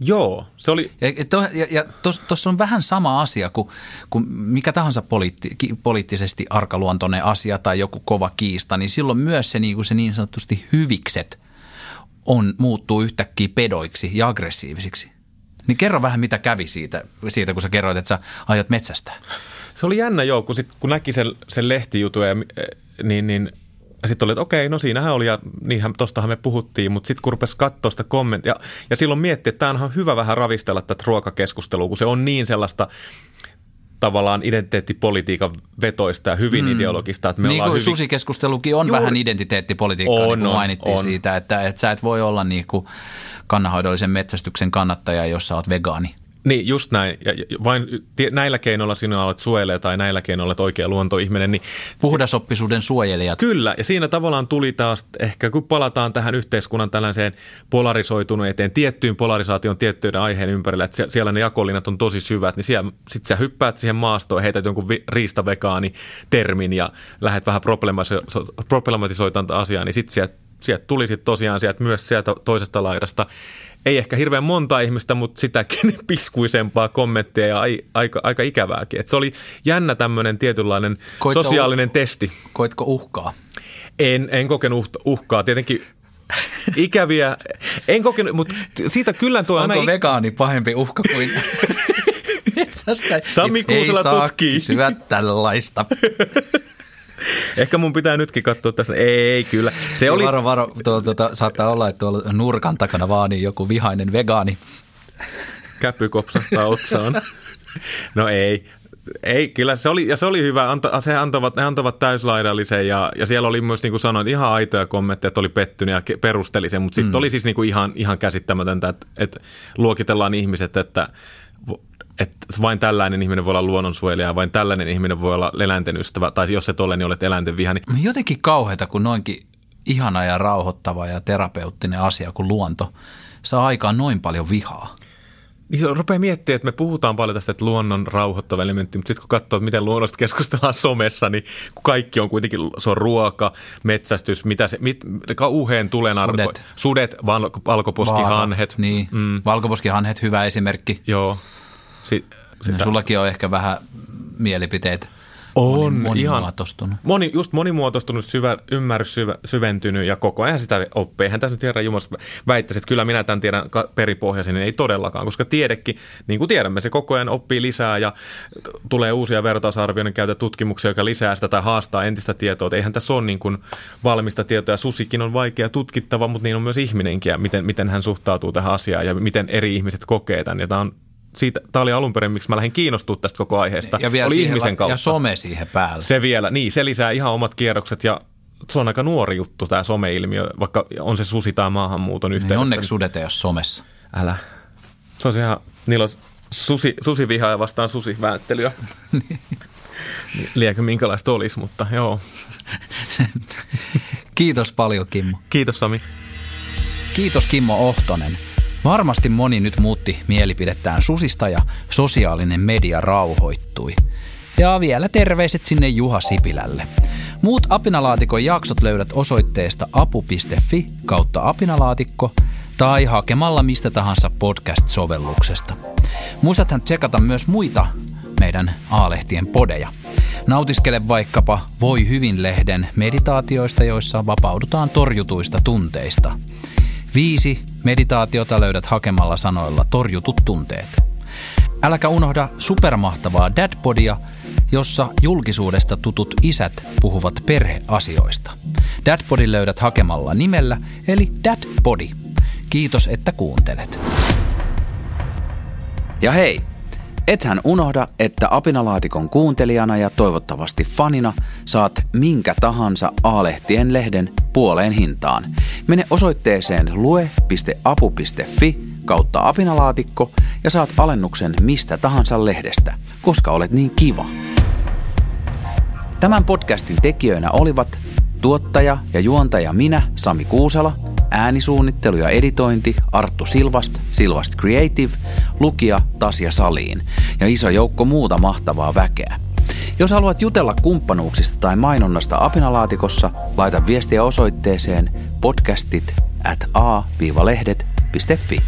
Joo, se oli... Ja tuossa on vähän sama asia kuin mikä tahansa poliittisesti arkaluontoinen asia tai joku kova kiista, niin silloin myös se niin sanotusti hyvikset muuttuu yhtäkkiä pedoiksi ja aggressiivisiksi. Niin kerro vähän, mitä kävi siitä kun sä kerroit, että sä aiot metsästää. Se oli jännä, joo, kun näki sen lehtijutun, niin sitten oli, että okei, no siinähän oli ja niinhän tostahan me puhuttiin, mutta sitten kun rupesi katsoa sitä kommenttia ja silloin miettii, että tämähän on hyvä vähän ravistella tätä ruokakeskustelua, kun se on niin sellaista tavallaan identiteettipolitiikan vetoista ja hyvin ideologista. Että me niin kuin hyvin... susikeskustelukin on vähän identiteettipolitiikkaa, niin kuin mainittiin siitä, että sä et voi olla niin kuin kannanhoidollisen metsästyksen kannattaja, jos sä oot vegaani. Niin, just näin. Ja vain näillä keinoilla sinä olet suojelija tai näillä keinoilla olet oikea luontoihminen. Niin puhdasoppisuuden suojelijat. Kyllä, ja siinä tavallaan tuli taas, ehkä kun palataan tähän yhteiskunnan tällaiseen polarisoituneeseen, tiettyyn polarisaation tiettyyn aiheen ympärillä, että siellä ne jakolinjat on tosi syvät, niin sitten sä hyppäät siihen maastoon, heität jonkun riistavegaani-termin ja lähdet vähän problematisoimaan asiaa, niin sitten sieltä tuli sitten tosiaan sieltä myös sieltä toisesta laidasta. Ei ehkä hirveän monta ihmistä, mutta sitäkin piskuisempaa kommenttia ja aika ikävääkin. Et se oli jännä tämmöinen tietynlainen sosiaalinen testi. Koitko uhkaa? En kokenut uhkaa. Tietenkin ikäviä. En kokenut, mutta siitä kyllä tuo... Onko vegaani pahempi uhka kuin... metsästä? Sami Kuusela tutkii. Ei saa kysyä tällaista. Ehkä mun pitää nytkin katsoa tässä. Ei, kyllä. Se oli... Varo. Saattaa olla, että tuolla nurkan takana vaan niin joku vihainen vegaani. Käpy kopsahtaa otsaan. No ei. Ei, kyllä se oli hyvä. Ne antavat täyslaidallisen ja siellä oli myös, niin kuin sanoin, ihan aitoja kommentteja, että oli pettynyt ja perusteli sen. Mutta sitten oli siis niin kuin ihan käsittämätöntä, että luokitellaan ihmiset, että vain tällainen ihminen voi olla luonnonsuojelija, vain tällainen ihminen voi olla eläinten ystävä, tai jos et ole, niin olet eläinten vihani. Jotenkin kauheata, kun noinkin ihana ja rauhoittava ja terapeuttinen asia kuin luonto saa aikaan noin paljon vihaa. Niin se rupeaa miettimään, että me puhutaan paljon tästä, että luonnon rauhoittava elementti, mutta sitten kun katsoo, miten luonnosta keskustellaan somessa, niin kaikki on kuitenkin, se on ruoka, metsästys, kauheen tulenarko. Sudet, valkoposkihanhet. Niin, valkoposkihanhet, hyvä esimerkki. Joo. Sullakin on ehkä vähän mielipiteitä on monimuotoistunut. Ihan monimuotoistunut, ymmärrys syventynyt ja koko ajan sitä oppii. Eihän tässä nyt herra Jumala väittäisi, että kyllä minä tämän tiedän peripohjaisen, niin ei todellakaan, koska tiedekin, niin kuin tiedämme, se koko ajan oppii lisää ja tulee uusia vertausarvioiden käytä tutkimuksia, joka lisää sitä tai haastaa entistä tietoa. Että eihän tässä ole niin kuin valmista tietoa. Susikin on vaikea tutkittava, mutta niin on myös ihminenkin ja miten hän suhtautuu tähän asiaan ja miten eri ihmiset kokee tämän. Ja tämä oli alun perin, miksi mä lähdin kiinnostumaan tästä koko aiheesta. Ja vielä oli ihmisen kautta. Ja some siihen päälle. Se vielä, niin se lisää ihan omat kierrokset ja se on aika nuori juttu tämä some-ilmiö, vaikka on se susi tai maahanmuuton yhteydessä. Niin onneksi sudet ei ole somessa. Älä. Se on ihan, niillä on susivihaa ja vastaan susiväättelyä. Liekö minkälaista olisi, mutta joo. Kiitos paljon, Kimmo. Kiitos, Sami. Kiitos, Kimmo Ohtonen. Varmasti moni nyt muutti mielipidettään susista ja sosiaalinen media rauhoittui. Ja vielä terveiset sinne Juha Sipilälle. Muut Apinalaatikon jaksot löydät osoitteesta apu.fi/apinalaatikko tai hakemalla mistä tahansa podcast-sovelluksesta. Muistathan tsekata myös muita meidän A-lehtien podeja. Nautiskele vaikkapa Voi hyvin-lehden meditaatioista, joissa vapaudutaan torjutuista tunteista. 5 meditaatiota löydät hakemalla sanoilla torjutut tunteet. Äläkä unohda supermahtavaa Dadbodia, jossa julkisuudesta tutut isät puhuvat perheasioista. Dadbody löydät hakemalla nimellä, eli Dadbody. Kiitos, että kuuntelet. Ja hei! Ethän unohda, että Apinalaatikon kuuntelijana ja toivottavasti fanina saat minkä tahansa A-lehtien lehden puoleen hintaan. Mene osoitteeseen lue.apu.fi/apinalaatikko ja saat alennuksen mistä tahansa lehdestä, koska olet niin kiva. Tämän podcastin tekijöinä olivat tuottaja ja juontaja minä, Sami Kuusela, äänisuunnittelu ja editointi Arttu Silvast Creative, lukija Tasia Saliin ja iso joukko muuta mahtavaa väkeä. Jos haluat jutella kumppanuuksista tai mainonnasta Apinalaatikossa, laita viestiä osoitteeseen podcastit@a-lehdet.fi.